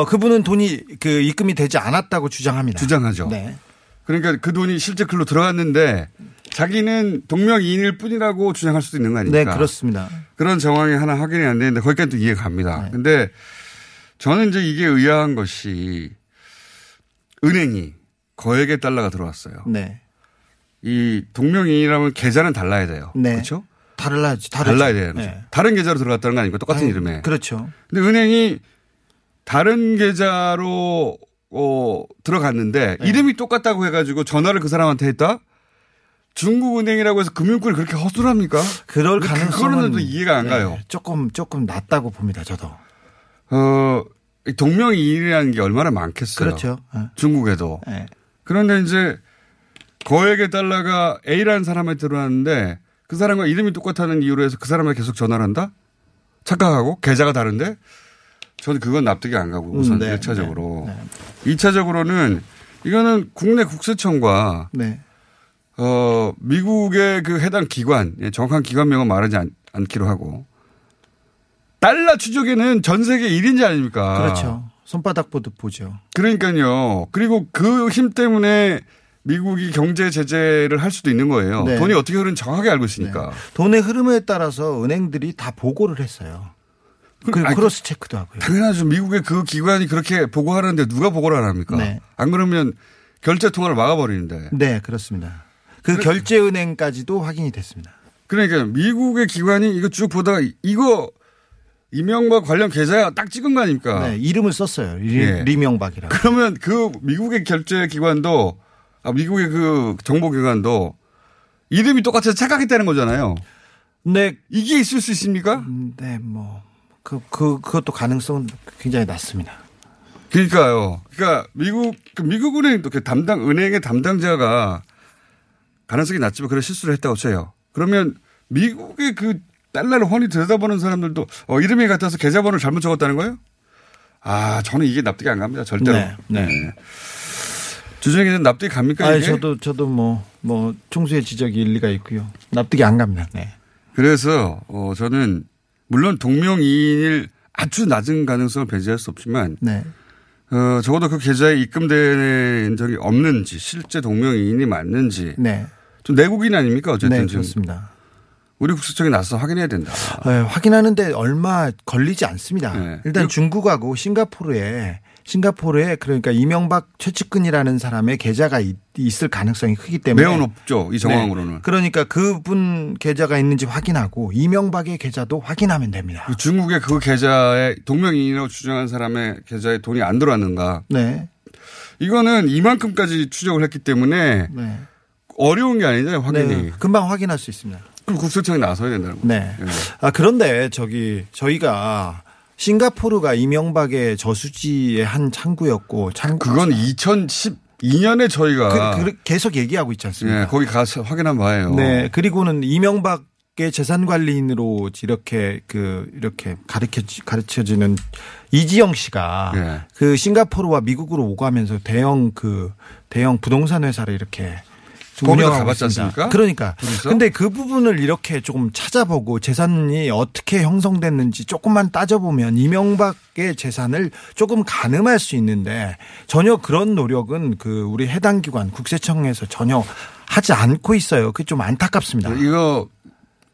그분은 돈이 그 입금이 되지 않았다고 주장합니다. 주장하죠. 네. 그러니까 그 돈이 실제 글로 들어갔는데 자기는 동명이인일 뿐이라고 주장할 수도 있는 거 아닙니까? 네, 그렇습니다. 그런 정황이 하나 확인이 안 되는데 거기까지 또 이해 갑니다. 네. 근데 저는 이제 이게 의아한 것이 은행이 거액의 달러가 들어왔어요. 네. 이 동명이인이라면 계좌는 달라야 돼요. 네. 그렇죠? 달라야 돼요. 네. 다른 계좌로 들어갔다는 거 아닙니까? 똑같은 아니, 이름에. 그렇죠. 근데 은행이 다른 계좌로 들어갔는데 네. 이름이 똑같다고 해가지고 전화를 그 사람한테 했다? 중국은행이라고 해서 금융권이 그렇게 허술합니까? 그럴 가능성은. 그거는 이해가 안 네. 가요. 조금 낮다고 봅니다. 저도. 동명이인이라는 게 얼마나 많겠어요. 그렇죠. 네. 중국에도. 네. 그런데 이제 거액의 달러가 A라는 사람한테 들어왔는데 그 사람과 이름이 똑같다는 이유로 해서 그 사람을 계속 전화를 한다? 착각하고? 계좌가 다른데? 저는 그건 납득이 안 가고 우선 1차적으로. 네, 네. 2차적으로는 이거는 국내 국세청과 네. 미국의 그 해당 기관, 정확한 기관명은 말하지 않기로 하고 달러 추적에는 전 세계 1인지 아닙니까? 그렇죠. 손바닥 보듯 보죠. 그러니까요. 그리고 그 힘 때문에 미국이 경제 제재를 할 수도 있는 거예요. 네. 돈이 어떻게 흐르는지 정확하게 알고 있으니까. 네. 돈의 흐름에 따라서 은행들이 다 보고를 했어요. 그리고 크로스 체크도 하고요. 당연하죠. 미국의 그 기관이 그렇게 보고하는데 누가 보고를 안 합니까? 네. 안 그러면 결제 통화를 막아버리는데. 네, 그렇습니다. 그 결제 은행까지도 확인이 됐습니다. 그러니까 미국의 기관이 이거 쭉 보다가 이거 이명박 관련 계좌에 딱 찍은 거 아닙니까? 네, 이름을 썼어요. 네. 리명박이라고. 그러면 그 미국의 결제 기관도 미국의 그 정보기관도 이름이 똑같아서 착각했다는 거잖아요. 네. 이게 있을 수 있습니까? 네, 그것도 가능성은 굉장히 낮습니다. 그러니까요. 그러니까 미국 은행도 은행의 담당자가 가능성이 낮지만 그런 실수를 했다고 쳐요. 그러면 미국의 그 달러를 훤히 들여다보는 사람들도 이름이 같아서 계좌번호를 잘못 적었다는 거예요? 아, 저는 이게 납득이 안 갑니다. 절대로. 네. 네. 네. 주정에는 납득이 갑니까? 아니, 이게? 저도 총수의 지적이 일리가 있고요. 납득이 안 갑니다. 네. 그래서 저는 물론 동명이인일 아주 낮은 가능성을 배제할 수 없지만, 네. 적어도 그 계좌에 입금된 적이 없는지 실제 동명이인이 맞는지, 네. 좀 내국인 아닙니까 어쨌든 네, 지금. 그렇습니다. 우리 국세청이 나서 확인해야 된다. 네, 확인하는데 얼마 걸리지 않습니다. 네. 일단 중국하고 싱가포르에 그러니까 이명박 최측근이라는 사람의 계좌가 있을 가능성이 크기 때문에 매우 높죠. 이 정황으로는. 네. 그러니까 그분 계좌가 있는지 확인하고 이명박의 계좌도 확인하면 됩니다. 중국의 그 계좌에 동명이인으로 주장한 사람의 계좌에 돈이 안 들어왔는가. 네. 이거는 이만큼까지 추적을 했기 때문에 네. 어려운 게 아니잖아요. 확인이. 네. 금방 확인할 수 있습니다. 그럼 국세청이 나서야 된다는 거죠. 네. 네. 아, 그런데 저희가 싱가포르가 이명박의 저수지의 한 창구였고 그건 2012년에 저희가 계속 얘기하고 있지 않습니까? 네, 거기 가서 확인한 바예요. 네, 그리고는 이명박의 재산관리인으로 이렇게 이렇게 가르쳐지는 이지영 씨가 네. 그 싱가포르와 미국으로 오가면서 대형 부동산 회사를 이렇게 거기도 가봤지 않습니까? 그러니까. 근데 그 부분을 이렇게 조금 찾아보고 재산이 어떻게 형성됐는지 조금만 따져보면 이명박의 재산을 조금 가늠할 수 있는데 전혀 그런 노력은 그 우리 해당 기관 국세청에서 전혀 하지 않고 있어요. 그게 좀 안타깝습니다. 이거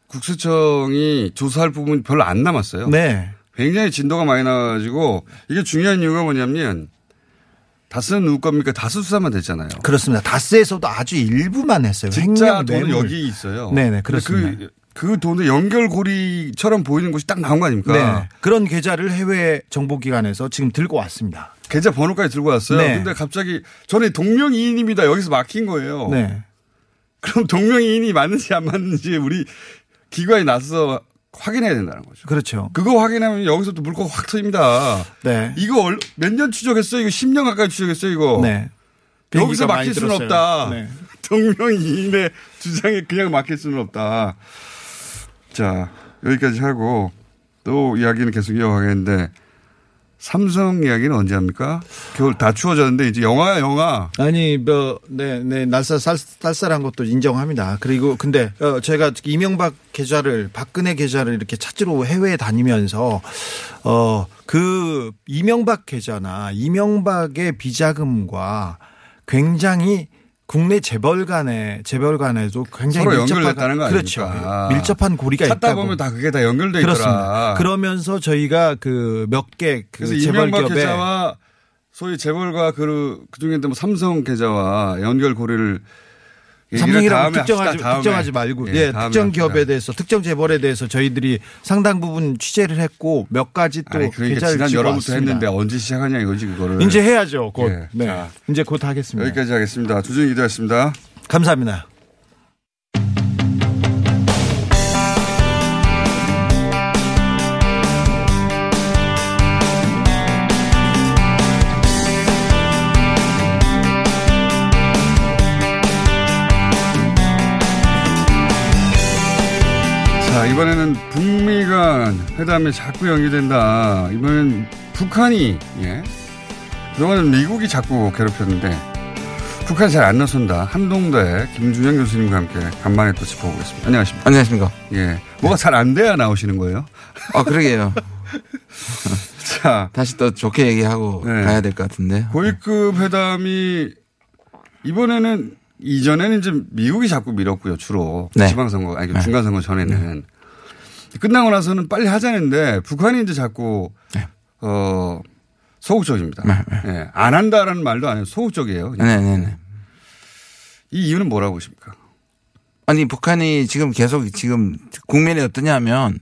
국세청이 조사할 부분이 별로 안 남았어요. 네. 굉장히 진도가 많이 나가지고 이게 중요한 이유가 뭐냐면 다스는 누구 겁니까? 다스 수사만 됐잖아요. 그렇습니다. 다스에서도 아주 일부만 했어요. 진짜 돈은 여기 있어요. 네네, 그렇습니다. 그 돈을 연결고리처럼 보이는 곳이 딱 나온 거 아닙니까? 네. 그런 계좌를 해외 정보기관에서 지금 들고 왔습니다. 계좌 번호까지 들고 왔어요. 네. 근데 갑자기 전에 동명이인입니다. 여기서 막힌 거예요. 네. 그럼 동명이인이 맞는지 안 맞는지 우리 기관이 나서 확인해야 된다는 거죠. 그렇죠. 그거 확인하면 여기서 또 물고기 확 터집니다. 네. 이거 몇 년 추적했어요? 이거 10년 가까이 추적했어요, 이거. 네. 여기서 막힐 수는 없다. 네. 동명이인의 주장에 그냥 막힐 수는 없다. 자, 여기까지 하고 또 이야기는 계속 이어가겠는데 삼성 이야기는 언제 합니까? 겨울 다 추워졌는데 이제 영화야, 영화. 아니, 쌀쌀한 것도 인정합니다. 그리고 근데 제가 이명박 계좌를 박근혜 계좌를 이렇게 찾으러 해외에 다니면서 그 이명박 계좌나 이명박의 비자금과 굉장히 국내 재벌간에도 굉장히 서로 연결됐다는 거 아닙니까? 그렇죠. 밀접한 고리가 있다고. 찾다 보면 다 그게 다 연결돼 있더라. 그렇습니다. 그러면서 저희가 그 몇 개 그 재벌 계좌와 소위 재벌과 그중에 뭐 삼성 계좌와 연결 고리를 삼성이라고 특정하지 말고 예, 특정 기업에 대해서 특정 재벌에 대해서 저희들이 상당 부분 취재를 했고 몇 가지 또 계좌를 지난 여름부터 했는데 언제 시작하냐 이거지 그거를 이제 해야죠 곧 예. 네. 자, 이제 곧 하겠습니다. 여기까지 하겠습니다. 주진우 기자였습니다. 감사합니다. 자, 이번에는 북미 간 회담이 자꾸 연기된다. 이번엔 북한이, 예. 그동안은 미국이 자꾸 괴롭혔는데, 북한이 잘 안 나선다. 한동대 김준형 교수님과 함께 간만에 또 짚어보겠습니다. 안녕하십니까. 안녕하십니까. 예. 뭐가 잘 안 돼야 나오시는 거예요? 아, 그러게요. 자. 다시 또 좋게 얘기하고 네. 가야 될 것 같은데. 고위급 회담이 이전에는 이제 미국이 자꾸 밀었고요, 주로. 네. 지방선거, 아니, 중간선거 전에는. 네. 끝나고 나서는 빨리 하자는데 북한이 이제 자꾸, 네. 소극적입니다. 네. 네. 안 한다라는 말도 아니에요. 소극적이에요. 네네네. 네. 네. 이 이유는 뭐라고 보십니까? 아니, 북한이 지금 국면이 어떠냐 하면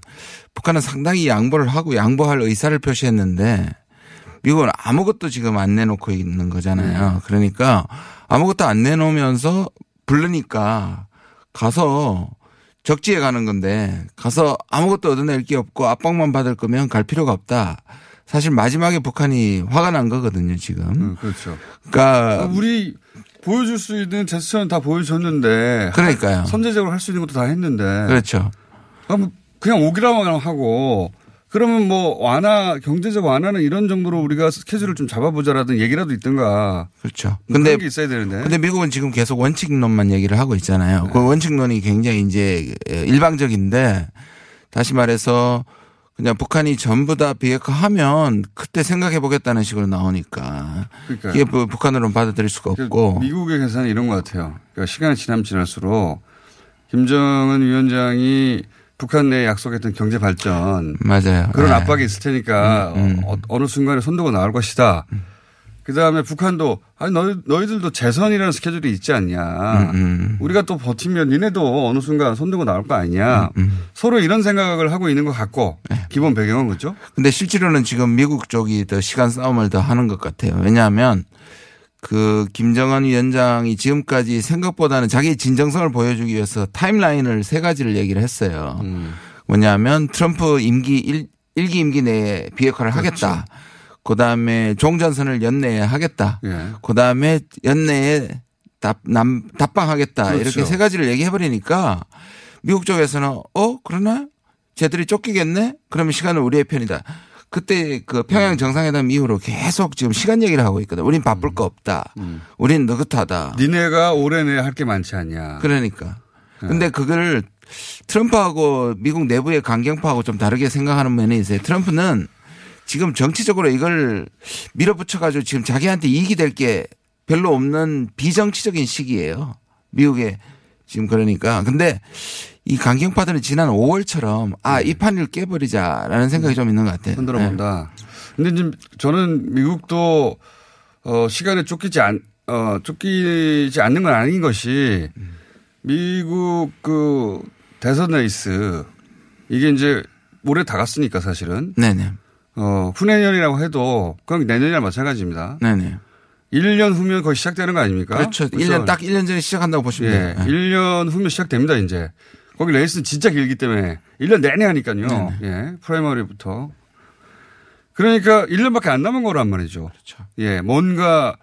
북한은 상당히 양보를 하고 양보할 의사를 표시했는데 미국은 아무것도 지금 안 내놓고 있는 거잖아요. 그러니까 아무것도 안 내놓으면서 부르니까 가서 적지에 가는 건데 가서 아무것도 얻어낼 게 없고 압박만 받을 거면 갈 필요가 없다. 사실 마지막에 북한이 화가 난 거거든요, 지금. 그렇죠. 그러니까 우리 보여줄 수 있는 제스처는 다 보여줬는데. 그러니까요. 선제적으로 할 수 있는 것도 다 했는데. 그렇죠. 그냥 오기라만 하고. 그러면 뭐 경제적 완화는 이런 정도로 우리가 스케줄을 좀 잡아보자라든 얘기라도 있든가. 그렇죠. 근데 그런 게 있어야 되는데. 근데 미국은 지금 계속 원칙론만 얘기를 하고 있잖아요. 네. 그 원칙론이 굉장히 이제 일방적인데 다시 말해서 그냥 북한이 전부 다 비핵화하면 그때 생각해 보겠다는 식으로 나오니까. 그러니까요. 이게 북한으로는 받아들일 수가 없고. 미국의 계산이 이런 것 같아요. 그러니까 시간이 지날수록 김정은 위원장이 북한 내에 약속했던 경제 발전. 맞아요. 그런 네. 압박이 있을 테니까 어느 순간에 손들고 나올 것이다. 그다음에 북한도 아니 너희들도 재선이라는 스케줄이 있지 않냐. 우리가 또 버티면 니네도 어느 순간 손들고 나올 거 아니냐. 서로 이런 생각을 하고 있는 것 같고 네. 기본 배경은 그렇죠. 근데 실제로는 지금 미국 쪽이 더 시간 싸움을 더 하는 것 같아요. 왜냐하면 그 김정은 위원장이 지금까지 생각보다는 자기의 진정성을 보여주기 위해서 타임라인을 세 가지를 얘기를 했어요. 뭐냐면 트럼프 임기 1기 임기 내에 비핵화를 그렇죠. 하겠다. 그다음에 종전선을 연내에 하겠다. 예. 그다음에 연내에 답방하겠다. 그렇죠. 이렇게 세 가지를 얘기해버리니까 미국 쪽에서는 그러나 쟤들이 쫓기겠네. 그러면 시간은 우리의 편이다. 그때 그 평양 정상회담 이후로 계속 지금 시간 얘기를 하고 있거든. 우린 바쁠 거 없다. 우린 느긋하다. 니네가 올해 내에 할 게 많지 않냐. 그러니까. 근데 그걸 트럼프하고 미국 내부의 강경파하고 좀 다르게 생각하는 면이 있어요. 트럼프는 지금 정치적으로 이걸 밀어붙여 가지고 지금 자기한테 이익이 될 게 별로 없는 비정치적인 시기예요. 미국의 지금 그러니까. 근데 이 강경파들은 지난 5월처럼 이 판을 깨버리자라는 생각이 좀 있는 것 같아요. 흔들어 본다. 그런데 지금 저는 미국도 시간에 쫓기지 않는 건 아닌 것이 미국 그 대선 레이스 이게 이제 올해 다 갔으니까 사실은. 네네. 후내년이라고 해도 그냥 내년이랑 마찬가지입니다. 네네. 1년 후면 거의 시작되는 거 아닙니까? 그렇죠. 1년 딱 1년 전에 시작한다고 보시면 돼요. 네. 1년 후면 시작됩니다, 이제. 거기 레이스는 진짜 길기 때문에 1년 내내 하니까요. 예. 프라이머리부터. 그러니까 1년밖에 안 남은 거란 말이죠. 그렇죠. 예. 뭔가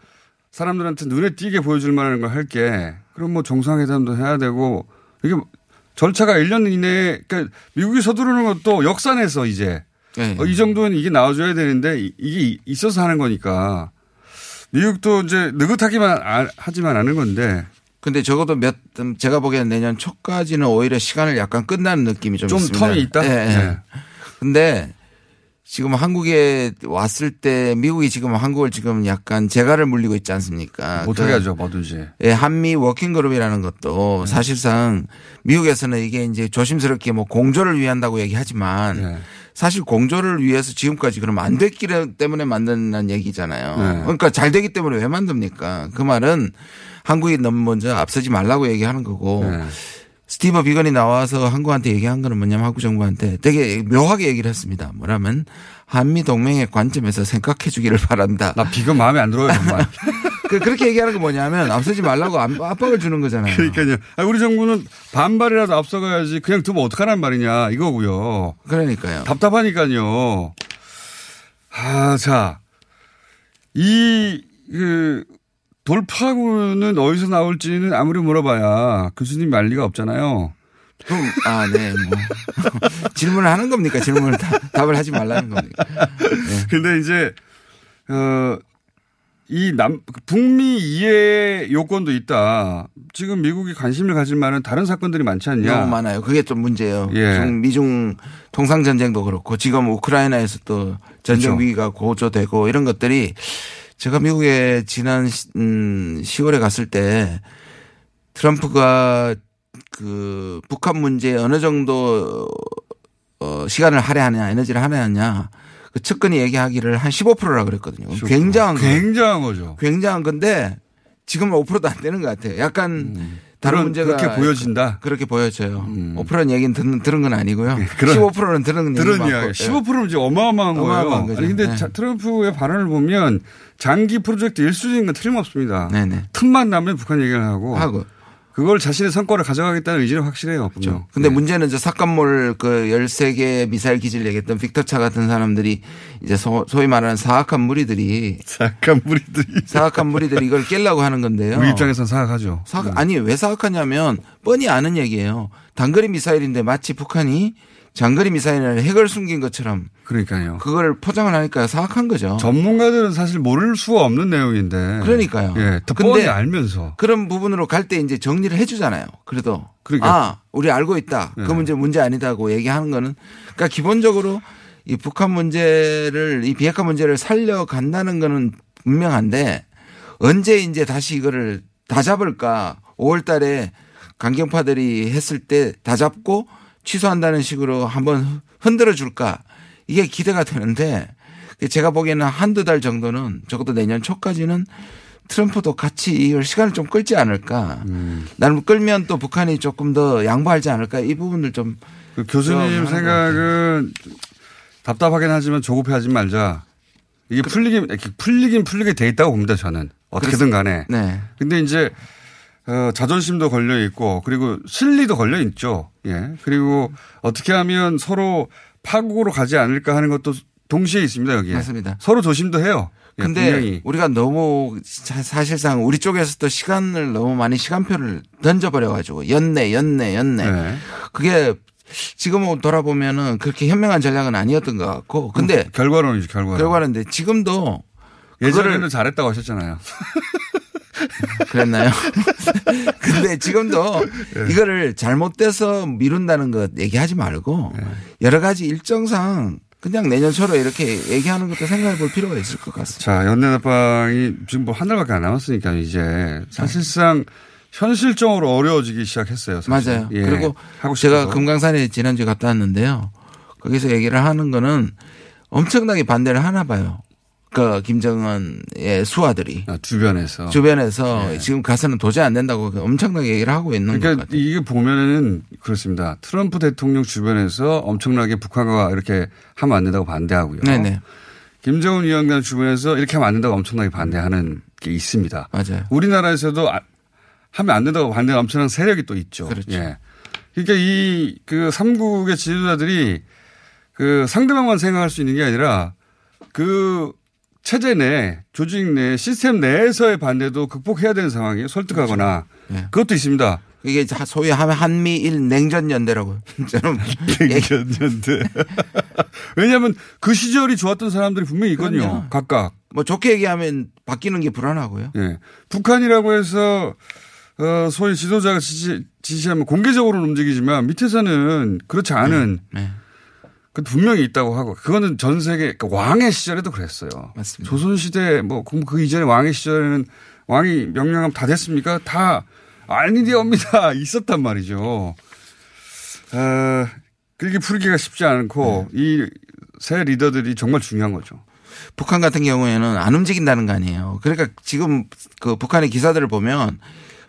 사람들한테 눈에 띄게 보여줄 만한 걸 할게. 그럼 뭐 정상회담도 해야 되고 이게 절차가 1년 이내에 그러니까 미국이 서두르는 것도 역사 내에서 이제 네. 이 정도는 이게 나와줘야 되는데 이게 있어서 하는 거니까. 미국도 이제 느긋하기만 하지만 않은 건데. 근데 적어도 제가 보기에는 내년 초까지는 오히려 시간을 약간 끝나는 느낌이 좀 있습니다. 좀 텀이 있다? 네. 네. 근데 지금 한국에 왔을 때 미국이 지금 한국을 지금 약간 재갈을 물리고 있지 않습니까? 못하게 하죠, 뭐든지. 예, 한미 워킹그룹이라는 것도 사실상 미국에서는 이게 이제 조심스럽게 뭐 공조를 위한다고 얘기하지만 사실 공조를 위해서 지금까지 그럼 안 됐기 때문에 만든다는 얘기잖아요. 그러니까 잘 되기 때문에 왜 만듭니까? 그 말은 한국이 너무 먼저 앞서지 말라고 얘기하는 거고 스티브 비건이 나와서 한국한테 얘기한 거는 뭐냐면 한국 정부한테 되게 묘하게 얘기를 했습니다. 뭐라면 한미 동맹의 관점에서 생각해 주기를 바란다. 나 비건 마음에 안 들어요 정말. 그렇게 얘기하는 건 뭐냐면 앞서지 말라고 압박을 주는 거잖아요. 그러니까요. 우리 정부는 반발이라도 앞서가야지 그냥 두면 어떡하란 말이냐 이거고요. 그러니까요. 답답하니까요. 자. 돌파구는 어디서 나올지는 아무리 물어봐야 교수님이 알 리가 없잖아요. 그럼, 네. 뭐. 질문을 하는 겁니까? 질문을 답을 하지 말라는 겁니까? 네. 근데 이제, 북미 이해의 요건도 있다. 지금 미국이 관심을 가질 만한 다른 사건들이 많지 않냐. 너무 많아요. 그게 좀 문제예요. 예. 미중 통상전쟁도 그렇고 지금 우크라이나에서 또 전쟁 그렇죠. 위기가 고조되고 이런 것들이 제가 미국에 지난 10월에 갔을 때 트럼프가 그 북한 문제에 어느 정도 시간을 할애하냐 에너지를 할애하냐 그 측근이 얘기하기를 한 15%라 그랬거든요. 굉장한 거죠. 굉장한 건데 지금은 5%도 안 되는 것 같아요. 약간 다른 문제가. 그렇게 보여진다? 그렇게 보여져요. 5%는 얘기는 들은 건 아니고요. 네, 15%는 들은 이야기. 15%는 지금 어마어마한 거예요. 그런데 트럼프의 발언을 보면 장기 프로젝트 1순위인 건 틀림없습니다. 네네. 틈만 나면 북한 얘기를 하고. 그걸 자신의 성과를 가져가겠다는 의지는 확실해요. 그렇죠. 근데 문제는 저 삿간몰 그 13개 미사일 기지를 얘기했던 빅터차 같은 사람들이 이제 소위 말하는 사악한 무리들이 이걸 깨려고 하는 건데요. 우리 입장에서는 사악하죠. 아니, 왜 사악하냐면 뻔히 아는 얘기예요. 단거리 미사일인데 마치 북한이 장거리 미사일을 핵을 숨긴 것처럼. 그러니까요. 그걸 포장을 하니까 사악한 거죠. 전문가들은 사실 모를 수가 없는 내용인데. 그러니까요. 예. 뻔히 알면서. 그런 부분으로 갈 때 이제 정리를 해 주잖아요. 그래도. 그러니까. 우리 알고 있다. 그 문제 아니다고 얘기하는 거는. 그러니까 기본적으로 이 북한 문제를, 이 비핵화 문제를 살려간다는 거는 분명한데 언제 이제 다시 이거를 다 잡을까. 5월 달에 강경파들이 했을 때 다 잡고 취소한다는 식으로 한번 흔들어 줄까, 이게 기대가 되는데, 제가 보기에는 한두 달 정도는, 적어도 내년 초까지는 트럼프도 같이 이걸 시간을 좀 끌지 않을까. 나름 끌면 또 북한이 조금 더 양보하지 않을까. 이 부분을 좀. 그 교수님 생각은 답답하긴 하지만 조급해하지 말자. 이게 풀리게 돼 있다고 봅니다, 저는. 어떻게든 간에. 네. 근데 이제 자존심도 걸려 있고, 그리고 실리도 걸려 있죠. 예. 그리고 어떻게 하면 서로 파국으로 가지 않을까 하는 것도 동시에 있습니다, 여기에. 맞습니다. 서로 조심도 해요. 근데 예, 우리가 너무 사실상 우리 쪽에서 또 시간을 너무 많이 시간표를 던져버려 가지고 연내. 네. 그게 지금 돌아보면은 그렇게 현명한 전략은 아니었던 것 같고. 근데 결과론이죠, 결과론인데 지금도 예전에는 잘했다고 하셨잖아요. 그랬나요? 근데 지금도 네. 이거를 잘못돼서 미룬다는 것 얘기하지 말고 네. 여러 가지 일정상 그냥 내년 초로 이렇게 얘기하는 것도 생각해 볼 필요가 있을 것 같습니다. 자, 연내답방이 지금 뭐 한 달밖에 안 남았으니까 이제 사실상 현실적으로 어려워지기 시작했어요. 사실. 맞아요. 예. 그리고 제가 금강산에 지난주에 갔다 왔는데요. 거기서 얘기를 하는 거는 엄청나게 반대를 하나 봐요. 그 김정은의 수하들이. 아, 주변에서 예. 지금 가서는 도저히 안 된다고 엄청나게 얘기를 하고 있는 그러니까 것 같아요. 이게 보면은 그렇습니다. 트럼프 대통령 주변에서 엄청나게 북한과 이렇게 하면 안 된다고 반대하고요. 네네. 김정은 위원장 주변에서 이렇게 하면 안 된다고 엄청나게 반대하는 게 있습니다. 맞아요. 우리나라에서도 하면 안 된다고 반대하는 엄청난 세력이 또 있죠. 그렇죠. 예. 그러니까 이 그 3국의 지도자들이 그 상대방만 생각할 수 있는 게 아니라 그 체제 내, 조직 내, 시스템 내에서의 반대도 극복해야 되는 상황이에요. 설득하거나. 그렇죠. 네. 그것도 있습니다. 이게 소위 한미일 냉전연대라고. 냉전연대. 왜냐하면 그 시절이 좋았던 사람들이 분명히 있거든요. 그럼요. 각각. 뭐 좋게 얘기하면 바뀌는 게 불안하고요. 네. 북한이라고 해서 소위 지도자가 지시하면 공개적으로는 움직이지만 밑에서는 그렇지 않은. 네. 분명히 있다고 하고, 그거는 전 세계, 그러니까 왕의 시절에도 그랬어요. 맞습니다. 조선시대, 뭐, 그 이전에 왕의 시절에는 왕이 명령하면 다 됐습니까? 다, 아니디옵니다. 있었단 말이죠. 그게 풀기가 쉽지 않고, 네. 이 새 리더들이 정말 중요한 거죠. 북한 같은 경우에는 안 움직인다는 거 아니에요. 그러니까 지금 그 북한의 기사들을 보면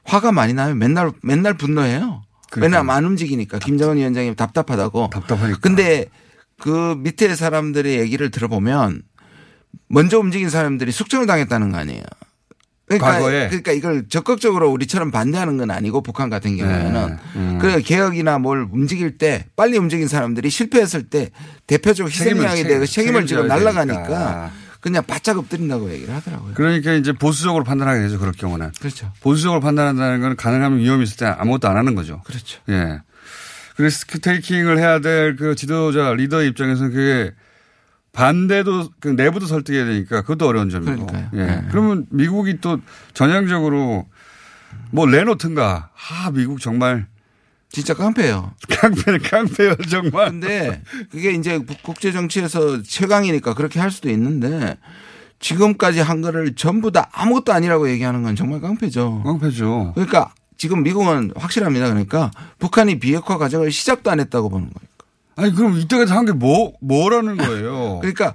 화가 많이 나요. 맨날 분노해요. 그러니까. 왜냐하면 안 움직이니까. 김정은 위원장님 답답하다고. 답답하니까. 근데 그 밑에 사람들의 얘기를 들어보면 먼저 움직인 사람들이 숙청을 당했다는 거 아니에요. 그러니까 과거에. 그러니까 이걸 적극적으로 우리처럼 반대하는 건 아니고 북한 같은 경우에는. 네. 그래서 개혁이나 뭘 움직일 때 빨리 움직인 사람들이 실패했을 때 대표적 희생양이 되고 책임을 지고 날아가니까 그냥 바짝 엎드린다고 얘기를 하더라고요. 그러니까 이제 보수적으로 판단하게 되죠. 그럴 경우는. 그렇죠. 보수적으로 판단한다는 건 가능하면 위험이 있을 때 아무것도 안 하는 거죠. 그렇죠. 예. 리스크 테이킹을 해야 될 그 지도자 리더의 입장에서는 그게 반대도 그 내부도 설득해야 되니까 그것도 어려운 점이고. 그러니까요. 예. 네. 그러면 미국이 또 전향적으로 뭐 내놓든가. 아, 미국 정말. 진짜 깡패예요. 깡패예요 정말. 근데 그게 이제 국제 정치에서 최강이니까 그렇게 할 수도 있는데 지금까지 한 거를 전부 다 아무것도 아니라고 얘기하는 건 정말 깡패죠. 깡패죠. 그러니까 지금 미국은 확실합니다. 그러니까 북한이 비핵화 과정을 시작도 안 했다고 보는 거니까. 아니 그럼 이때까지 한 게 뭐라는 거예요? 그러니까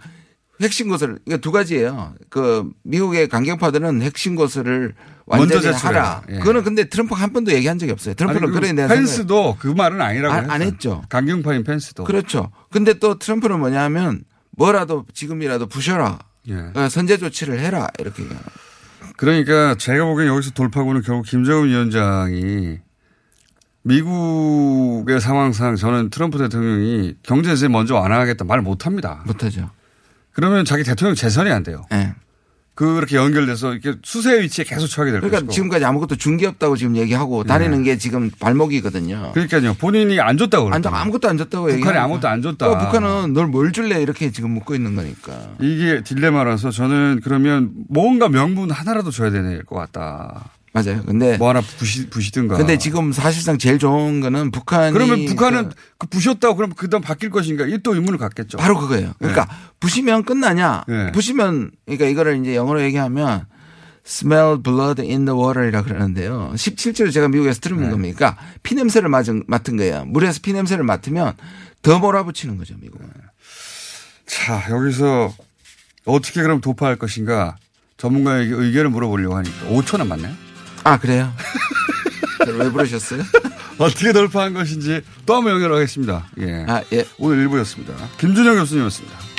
핵심 고서를 이게 두 가지예요. 그 미국의 강경파들은 핵심 고서를 완전히 하라. 예. 그거는 근데 트럼프가 한 번도 얘기한 적이 없어요. 트럼프는 그래 내는 펜스도 그 말은 아니라고 안 했죠. 강경파인 펜스도. 그렇죠. 근데 또 트럼프는 뭐냐면 뭐라도 지금이라도 부셔라. 예. 선제 조치를 해라 이렇게. 그러니까 제가 보기엔 여기서 돌파구는 결국 김정은 위원장이 미국의 상황상 저는 트럼프 대통령이 경제제재 먼저 완화하겠다 말 못합니다. 못하죠. 그러면 자기 대통령 재선이 안 돼요. 네. 그렇게 연결돼서 이렇게 수세의 위치에 계속 처하게 될 것이고. 그러니까 지금까지 아무것도 준 게 없다고 지금 얘기하고 다니는 네. 게 지금 발목이거든요. 그러니까요. 본인이 안 줬다고 그랬죠. 아무것도 안 줬다고 얘기하고. 북한이 아무것도 안 줬다. 또 북한은 널 뭘 줄래 이렇게 지금 묻고 있는 거니까. 이게 딜레마라서 저는 그러면 뭔가 명분 하나라도 줘야 될 것 같다. 맞아요. 근데 뭐 하나 부시든가. 근데 지금 사실상 제일 좋은 거는 북한이. 그러면 북한은 그 부셨다고 그러면 그다음 바뀔 것인가 이게 또 의문을 갖겠죠. 바로 그거예요. 그러니까 네. 부시면 끝나냐. 네. 부시면 그러니까 이거를 이제 영어로 얘기하면 smell blood in the water이라 그러는데요. 17주로 제가 미국에서 들은 겁니까? 피 냄새를 맡은 거예요. 물에서 피 냄새를 맡으면 더 몰아붙이는 거죠, 미국은. 자, 여기서 어떻게 그럼 도파할 것인가? 전문가에게 의견을 물어보려고 하니까 5초 남았나요? 아, 그래요? 왜 부르셨어요? 어떻게 돌파한 것인지 또 한번 연결하겠습니다. 예. 아, 예. 오늘 1부였습니다. 김준형 교수님이었습니다.